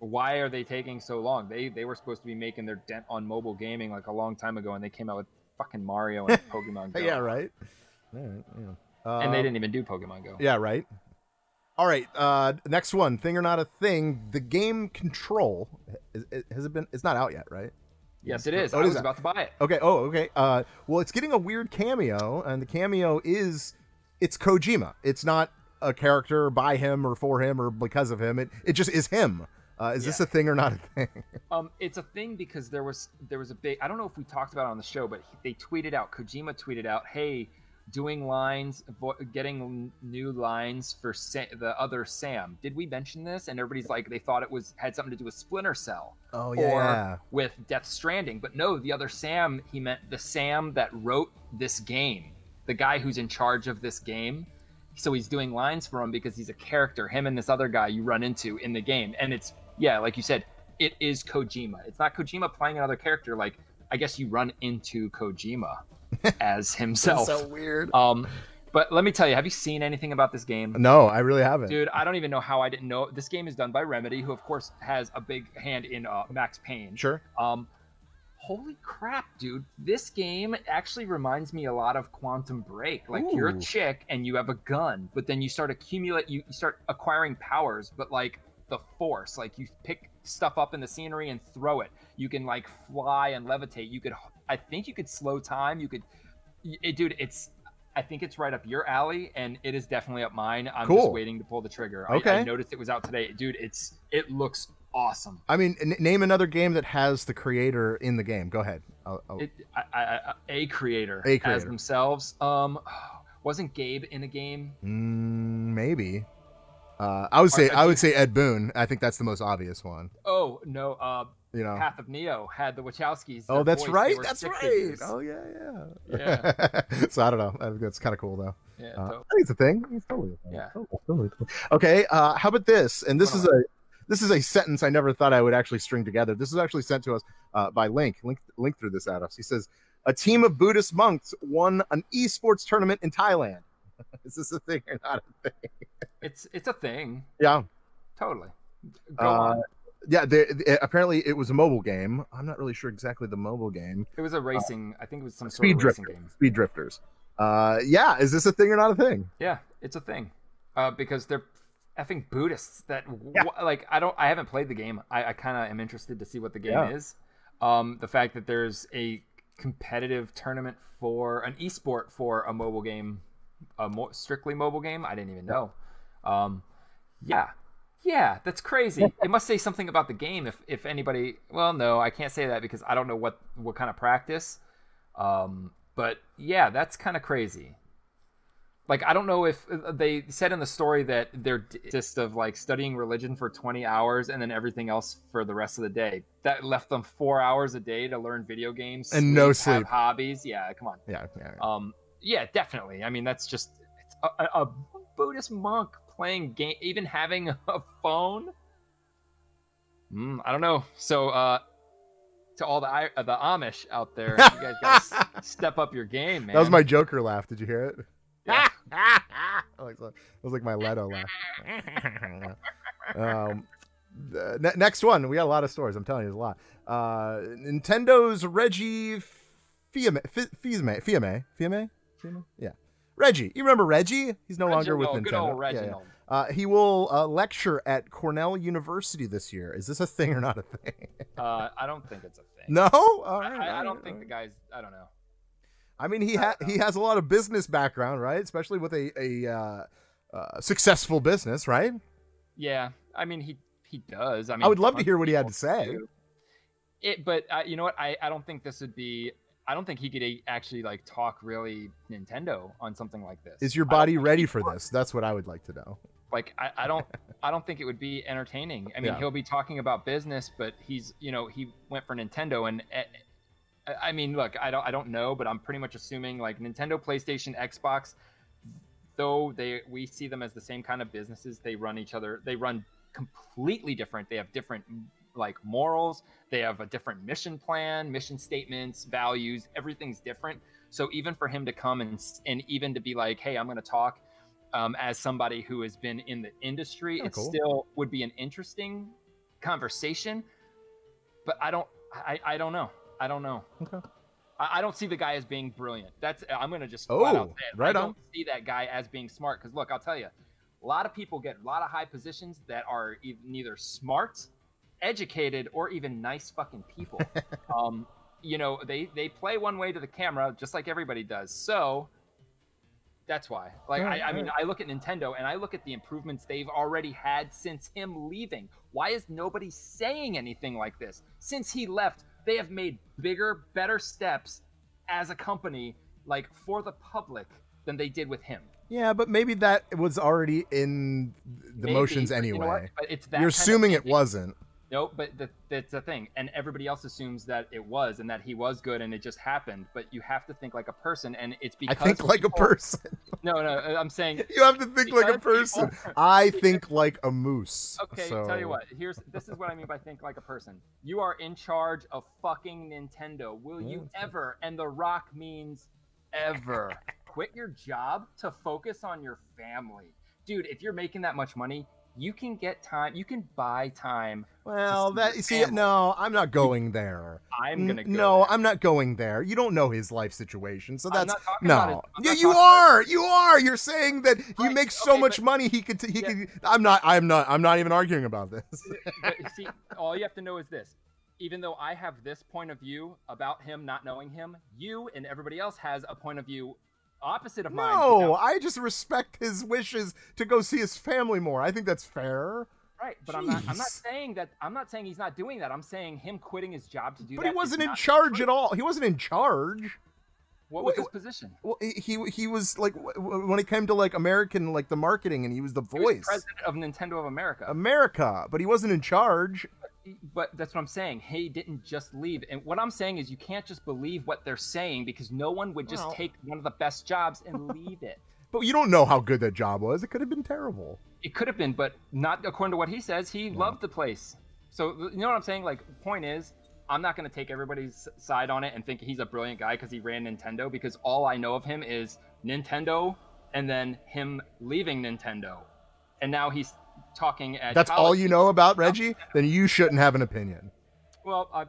why are they taking so long? They were supposed to be making their dent on mobile gaming like a long time ago, and they came out with fucking Mario and Pokemon Go. Yeah, right. All right, yeah. And they didn't even do Pokemon Go. Yeah, right. All right. Next one, thing or not a thing. The game Control it's not out yet, right? Yes, it is. I was about to buy it. Okay. Oh, okay. Well, it's getting a weird cameo, and the cameo is Kojima. It's not a character by him or for him or because of him. It just is him. Is this a thing or not a thing? It's a thing because there was a big, I don't know if we talked about it on the show, but Kojima tweeted out, hey, doing lines, getting new lines for the other Sam. Did we mention this? And everybody's like, they thought it had something to do with Splinter Cell. Oh yeah. Or with Death Stranding. But no, the other Sam, he meant the Sam that wrote this game, the guy who's in charge of this game. So he's doing lines for him because he's a character, him and this other guy you run into in the game. And it's, like you said, it is Kojima. It's not Kojima playing another character. Like, I guess you run into Kojima as himself. That's so weird. But let me tell you, have you seen anything about this game? No, I really haven't. Dude, I don't even know how I didn't know. This game is done by Remedy, who, of course, has a big hand in Max Payne. Sure. Holy crap, dude. This game actually reminds me a lot of Quantum Break. Like, ooh, you're a chick and you have a gun, but then you start acquiring powers, but like the Force, like you pick stuff up in the scenery and throw it. You can like fly and levitate. I think you could slow time. I think it's right up your alley, and it is definitely up mine. I'm just waiting to pull the trigger. Okay. I noticed it was out today. Dude, it looks awesome. I mean, name another game that has the creator in the game. Go ahead. A creator as themselves. Wasn't Gabe in the game? Maybe. I would say Ed Boon. I think that's the most obvious one. Oh no. Path of Neo had the Wachowskis. Oh, that's voice. Right. That's right. Figures. Oh yeah. So I don't know. I think that's kind of cool though. Yeah. Totally. I think it's a thing. It's totally a thing. Yeah. Totally. Okay. How about this? And this is a sentence I never thought I would actually string together. This is actually sent to us by Link. Link threw this at us. He says, a team of Buddhist monks won an esports tournament in Thailand. Is this a thing or not a thing? It's a thing. Yeah. Totally. Go on. Yeah, apparently it was a mobile game. I'm not really sure exactly the mobile game. It was a racing. I think it was some sort of racing game. Speed Drifters. Yeah, is this a thing or not a thing? Yeah, it's a thing. Because they're effing Buddhists I haven't played the game. I kind of am interested to see what the game is. The fact that there's a competitive tournament for an esport for a mobile game, strictly mobile game. I didn't even know. Yeah, that's crazy. It must say something about the game if anybody, well, no, I can't say that because I don't know what kind of practice. But yeah, that's kind of crazy. Like, I don't know if they said in the story that they're just of like studying religion for 20 hours and then everything else for the rest of the day. That left them 4 hours a day to learn video games and no sleep, have hobbies. Yeah, come on. Yeah. Yeah, definitely. I mean, that's just it's a Buddhist monk playing game, even having a phone. I don't know. So, to all the Amish out there, you guys gotta step up your game, man. That was my Joker laugh. Did you hear it? Yeah. That was like my Leto laugh. Next one. We got a lot of stories. I'm telling you, there's a lot. Nintendo's Reggie Fils-Aimé. Yeah. Reggie. You remember Reggie? He's no longer with Nintendo. Good old Reginald. Yeah. He will lecture at Cornell University this year. Is this a thing or not a thing? I don't think it's a thing. No? All right. I don't think the guy's... I don't know. I mean, he has a lot of business background, right? Especially with a successful business, right? Yeah. I mean, he does. I mean, I would love to hear what he had to say. But you know what? I don't think this would be... I don't think he could actually like talk really Nintendo on something like this. Is your body ready for this? That's what I would like to know. Like, I don't think it would be entertaining. I mean, he'll be talking about business, but he's, you know, he went for Nintendo and I mean, look, I don't know, but I'm pretty much assuming like Nintendo, PlayStation, Xbox, though we see them as the same kind of businesses. They run completely different. They have different like morals. They have a different mission plan, mission statements, values, everything's different. So even for him to come and even to be like, hey, I'm going to talk as somebody who has been in the industry, still would be an interesting conversation. But I don't know. Okay. I don't see the guy as being brilliant. I'm going to just flat out say it. Right on. I don't see that guy as being smart because, look, I'll tell you, a lot of people get a lot of high positions that are neither smart, educated, or even nice fucking people. You know, they play one way to the camera just like everybody does. So that's why. Like, I mean, I look at Nintendo and I look at the improvements they've already had since him leaving. Why is nobody saying anything like this? Since he left, they have made bigger, better steps as a company, like for the public, than they did with him. Yeah, but maybe that was already in the motions anyway. You know what? But it's that you're assuming it wasn't. No, but that's the thing. And everybody else assumes that it was and that he was good and it just happened. But you have to think like a person. And it's because I think like a person. No, I'm saying you have to think like a person. I think like a moose. Okay, so. Tell you what. This is what I mean by think like a person. You are in charge of fucking Nintendo. Will you ever? And The Rock means ever. Quit your job to focus on your family. Dude, if you're making that much money, you can get time. You can buy time. Well, no, I'm not going there. I'm gonna go. No, there. I'm not going there. You don't know his life situation, so that's no. Yeah, you are. You are. You're saying that he makes so much money he could. I'm not even arguing about this. But see, all you have to know is this. Even though I have this point of view about him not knowing him, you and everybody else has a point of view. Opposite of mine. No, I just respect his wishes to go see his family more. I think that's fair. Right, but I'm not saying that. I'm not saying he's not doing that. I'm saying him quitting his job to do that. But he wasn't in charge at all. He wasn't in charge. What was his position? Well, he was like when it came to like American like the marketing, and he was the voice. He was president of Nintendo of America. But he wasn't in charge. But that's what I'm saying. He didn't just leave. And what I'm saying is you can't just believe what they're saying because no one would just take one of the best jobs and leave it. But you don't know how good that job was. It could have been terrible. It could have been, but not according to what he says. He loved the place. So you know what I'm saying? Like, point is, I'm not going to take everybody's side on it and think he's a brilliant guy because he ran Nintendo, because all I know of him is Nintendo and then him leaving Nintendo. And now he's talking at that's college. All you know about Reggie, then you shouldn't have an opinion. Well, I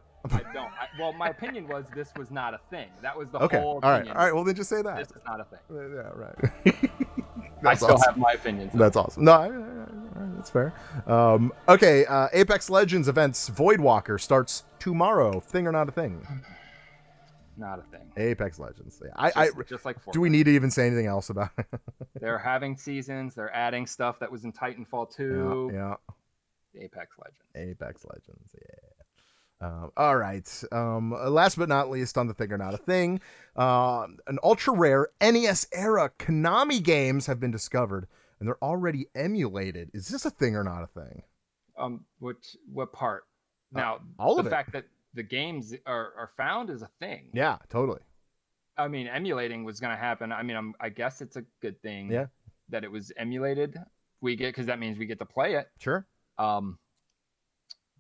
don't. Well, my opinion was this was not a thing. That was the whole opinion. All right. Well, then just say that. This is not a thing. Yeah, right. I still have my opinions. That's awesome. No, that's fair. Okay, Apex Legends events Voidwalker starts tomorrow. Thing or not a thing? Not a thing. Apex Legends. Yeah. Just like Fortnite. Do we need to even say anything else about it? They're having seasons. They're adding stuff that was in Titanfall 2. Yeah. Apex Legends. Apex Legends. Yeah. All right. Last but not least on the Thing or Not a Thing, an ultra rare NES era Konami games have been discovered and they're already emulated. Is this a thing or not a thing? What part? Now, all the of fact that the games are found is a thing. Yeah, totally. I mean, emulating was going to happen. I mean, I guess it's a good thing that it was emulated. Because that means we get to play it. Sure.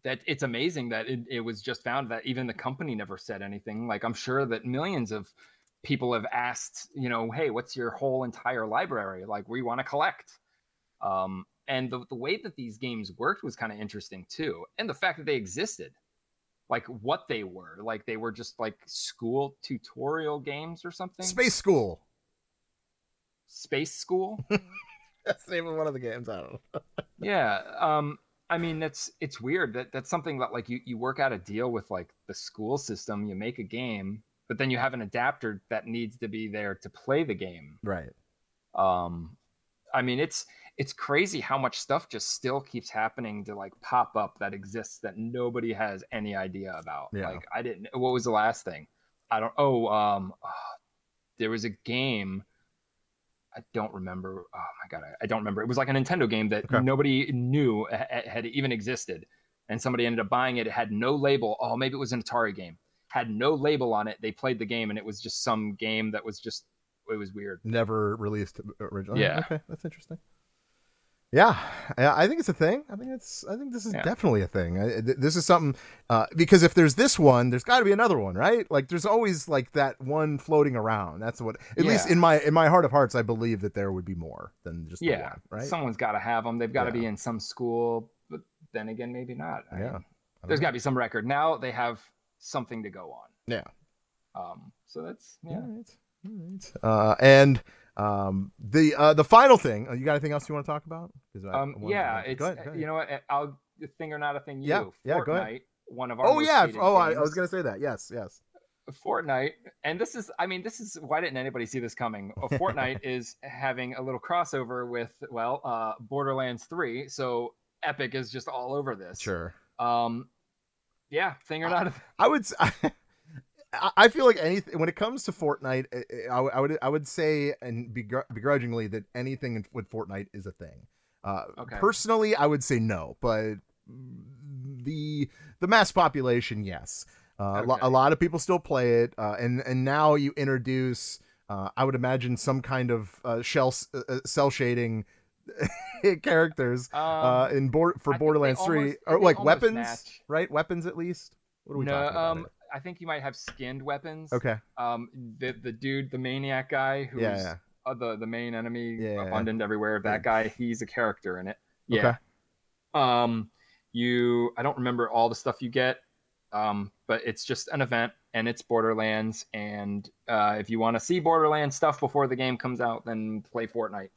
That it's amazing that it was just found, that even the company never said anything. Like, I'm sure that millions of people have asked, you know, hey, what's your whole entire library? Like, we want to collect. And the way that these games worked was kind of interesting too. And the fact that they existed, like what they were, like they were just like school tutorial games or something. Space School. That's the name of one of the games. I don't know. Yeah. I mean, it's weird that that's something that like you work out a deal with like the school system, you make a game, but then you have an adapter that needs to be there to play the game. Right. I mean, it's crazy how much stuff just still keeps happening to like pop up that exists that nobody has any idea about. Yeah. Like what was the last thing? There was a game. I don't remember. Oh my God. I don't remember. It was like a Nintendo game that nobody knew had even existed. And somebody ended up buying it. It had no label. Oh, maybe it was an Atari game. Had no label on it. They played the game and it was just some game that was just, it was weird. Never released originally. Yeah. Okay. That's interesting. Yeah, I think it's a thing. I think this is definitely a thing. This is something, because if there's this one, there's got to be another one, right? Like there's always like that one floating around. That's what, at least in my heart of hearts, I believe that there would be more than just the one, right? Someone's got to have them. They've got to be in some school, but then again, maybe not. I mean, there's got to be some record. Now they have something to go on. Yeah. So that's all right. The final thing, you got anything else you want to talk about? Go ahead. You know what? I'll thing or not a thing. Fortnite, go ahead. One of our, I was going to say that. Yes. Fortnite. And this is why didn't anybody see this coming? Fortnite is having a little crossover with, Borderlands 3. So Epic is just all over this. Sure. Thing or not a thing. I feel like anything when it comes to Fortnite, I would say and begrudgingly that anything with Fortnite is a thing. Personally, I would say no, but the mass population, yes. A lot of people still play it, and now you introduce, I would imagine, some kind of cell shading characters for Borderlands 3, or like weapons, right? Weapons at least. What are we talking about? I think you might have skinned weapons. Okay. The dude, the maniac guy, who's the main enemy, abundant everywhere. That guy, he's a character in it. Yeah. Okay. I don't remember all the stuff you get, but it's just an event and it's Borderlands. And if you want to see Borderlands stuff before the game comes out, then play Fortnite.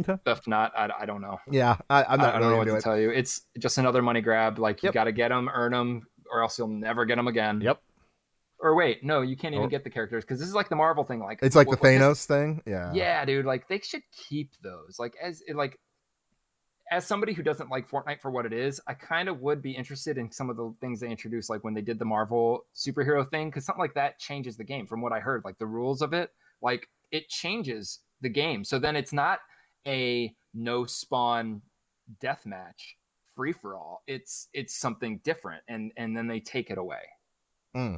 Okay. If not, I don't know. Yeah, I don't know what to tell you. It's just another money grab. Like you got to get them, earn them, or else you'll never get them again. Yep. Or wait, no, you can't even get the characters, because this is like the Marvel thing. Like it's like the Thanos thing. Yeah. Yeah, dude. Like they should keep those. Like as somebody who doesn't like Fortnite for what it is, I kind of would be interested in some of the things they introduced, like when they did the Marvel superhero thing, because something like that changes the game. From what I heard, like the rules of it, like it changes the game. So then it's not a no spawn deathmatch free for all. It's something different, and then they take it away. You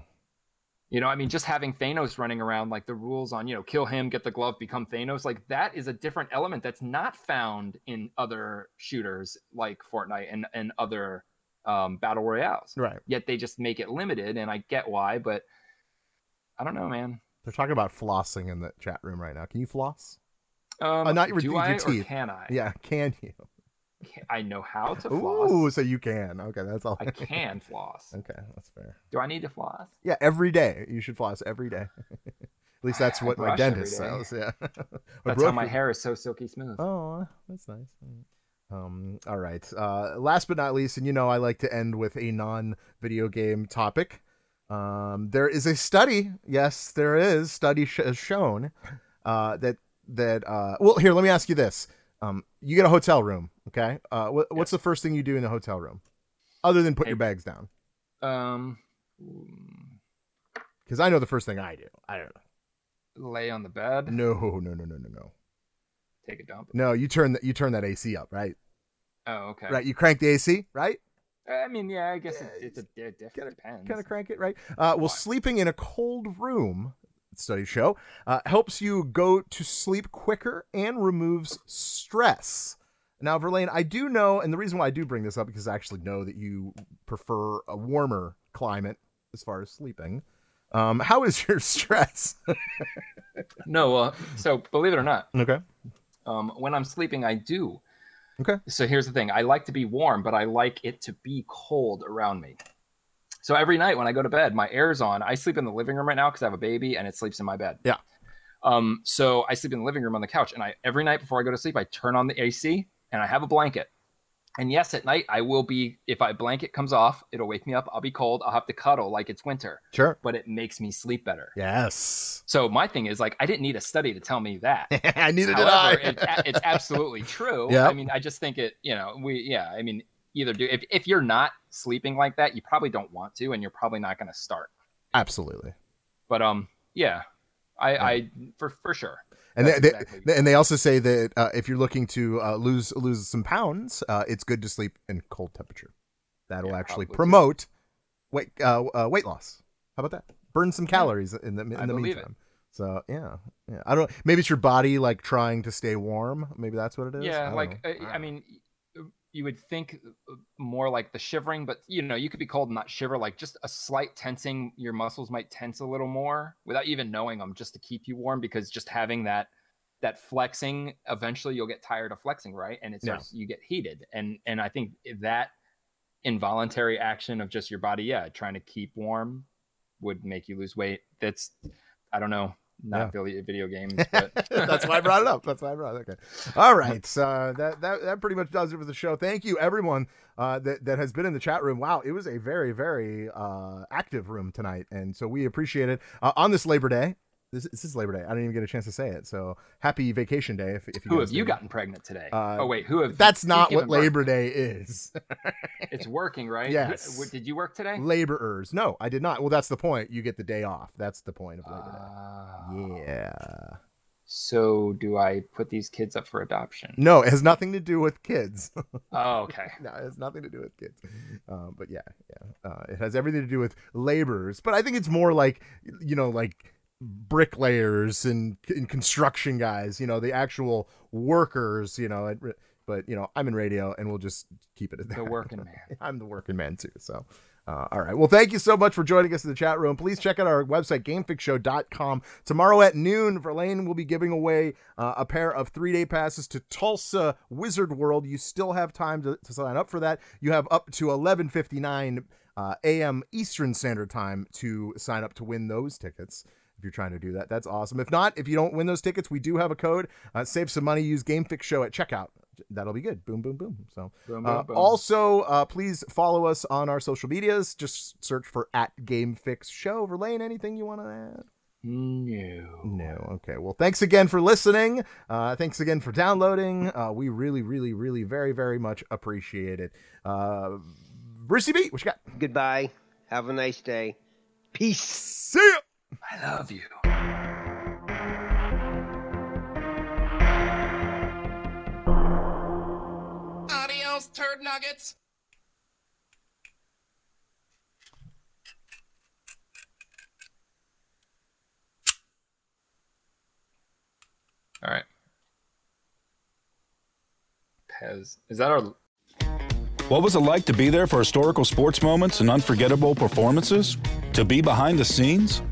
know, I mean, just having Thanos running around, like the rules on, you know, kill him, get the glove, become Thanos, like that is a different element that's not found in other shooters like Fortnite and other battle royales. Right. Yet they just make it limited, and I get why, but I don't know, man. They're talking about flossing in the chat room right now. Can you floss? Not do your I teeth. Or can I? Yeah, can you? I know how to floss. Ooh, so you can. Okay, that's all. I can floss. Okay, that's fair. Do I need to floss? Yeah, every day. You should floss every day. At least that's what my dentist says. Yeah. That's how my hair is so silky smooth. Oh, that's nice. All right. Last but not least, and you know I like to end with a non-video game topic. There is a study. Yes, there is. Study has shown that well, here, let me ask you this. You get a hotel room. Okay. What's the first thing you do in the hotel room other than put your bags down? Because I know the first thing I do. I don't know. Lay on the bed. No. Take a dump. No, you turn that AC up, right? Oh, okay. Right. You crank the AC, right? I mean, yeah, I guess it depends. Kind of crank it, right? Well, sleeping in a cold room, studies show, helps you go to sleep quicker and removes stress. Now, Verlaine, I do know, and the reason why I do bring this up because I actually know that you prefer a warmer climate as far as sleeping. How is your stress? So believe it or not, okay. When I'm sleeping, I do. Okay. So here's the thing. I like to be warm, but I like it to be cold around me. So every night when I go to bed, my air's on. I sleep in the living room right now because I have a baby and it sleeps in my bed. Yeah. So I sleep in the living room on the couch, and every night before I go to sleep, I turn on the AC and I have a blanket. And yes, at night I will be, if my blanket comes off, it'll wake me up. I'll be cold. I'll have to cuddle like it's winter. Sure. But it makes me sleep better. Yes. So my thing is, like, I didn't need a study to tell me that. I needed it. It's absolutely true. Yeah. I mean, I just think it, you know, I mean, either do, if you're not sleeping like that, you probably don't want to, and you're probably not going to start. Absolutely. But, yeah, I for sure. And they also say that if you're looking to lose some pounds, it's good to sleep in cold temperature. That'll actually promote weight loss. How about that? Burn some calories in the meantime. It. So yeah. I don't. Maybe it's your body like trying to stay warm. Maybe that's what it is. Yeah, I mean, you would think more like the shivering, but you know, you could be cold and not shiver. Like just a slight tensing, your muscles might tense a little more without even knowing them, just to keep you warm. Because just having that flexing, eventually you'll get tired of flexing, right? And you get heated, and I think that involuntary action of just your body, trying to keep warm, would make you lose weight. That's, I don't know. Not video games, but that's why I brought it up. Okay. All right. So that pretty much does it for the show. Thank you, everyone that has been in the chat room. Wow, it was a very, very active room tonight, and so we appreciate it. On this Labor Day, this is Labor Day. I didn't even get a chance to say it. So happy vacation day! If you who have you gotten pregnant today? Who have? That's not what Labor Day is. It's working, right? Yes. Did you work today? Laborers? No, I did not. Well, that's the point. You get the day off. That's the point of Labor Day. Yeah. So do I put these kids up for adoption? No, it has nothing to do with kids. Oh, okay. No, it has nothing to do with kids. But yeah. It has everything to do with laborers. But I think it's more like, you know, like bricklayers and construction guys, you know, the actual workers, you know, but you know, I'm in radio and we'll just keep it at that. The working man. I'm the working man too. So, all right. Well, thank you so much for joining us in the chat room. Please check out our website, GameFixShow.com. Tomorrow at noon, Verlaine will be giving away a pair of 3-day passes to Tulsa Wizard World. You still have time to sign up for that. You have up to 11:59 a.m. Eastern Standard Time to sign up to win those tickets. If you're trying to do that, that's awesome. If not, if you don't win those tickets, we do have a code. Save some money. Use GameFixShow at checkout. That'll be good. Boom, boom, boom. So boom, boom, boom. Also, please follow us on our social medias. Just search for @GameFixShow. Verlaine, anything you want to add? No. Okay. Well, thanks again for listening. Thanks again for downloading. We really, really, really, very, very much appreciate it. Brucey B, what you got? Goodbye. Have a nice day. Peace. See ya. I love you. Adios, turd nuggets. All right. Pez. Is that our... What was it like to be there for historical sports moments and unforgettable performances? To be behind the scenes?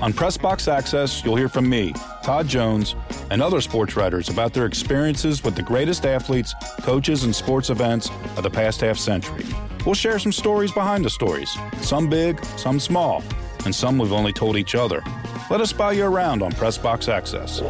On PressBox Access, you'll hear from me, Todd Jones, and other sports writers about their experiences with the greatest athletes, coaches, and sports events of the past half century. We'll share some stories behind the stories, some big, some small, and some we've only told each other. Let us buy you around on PressBox Access.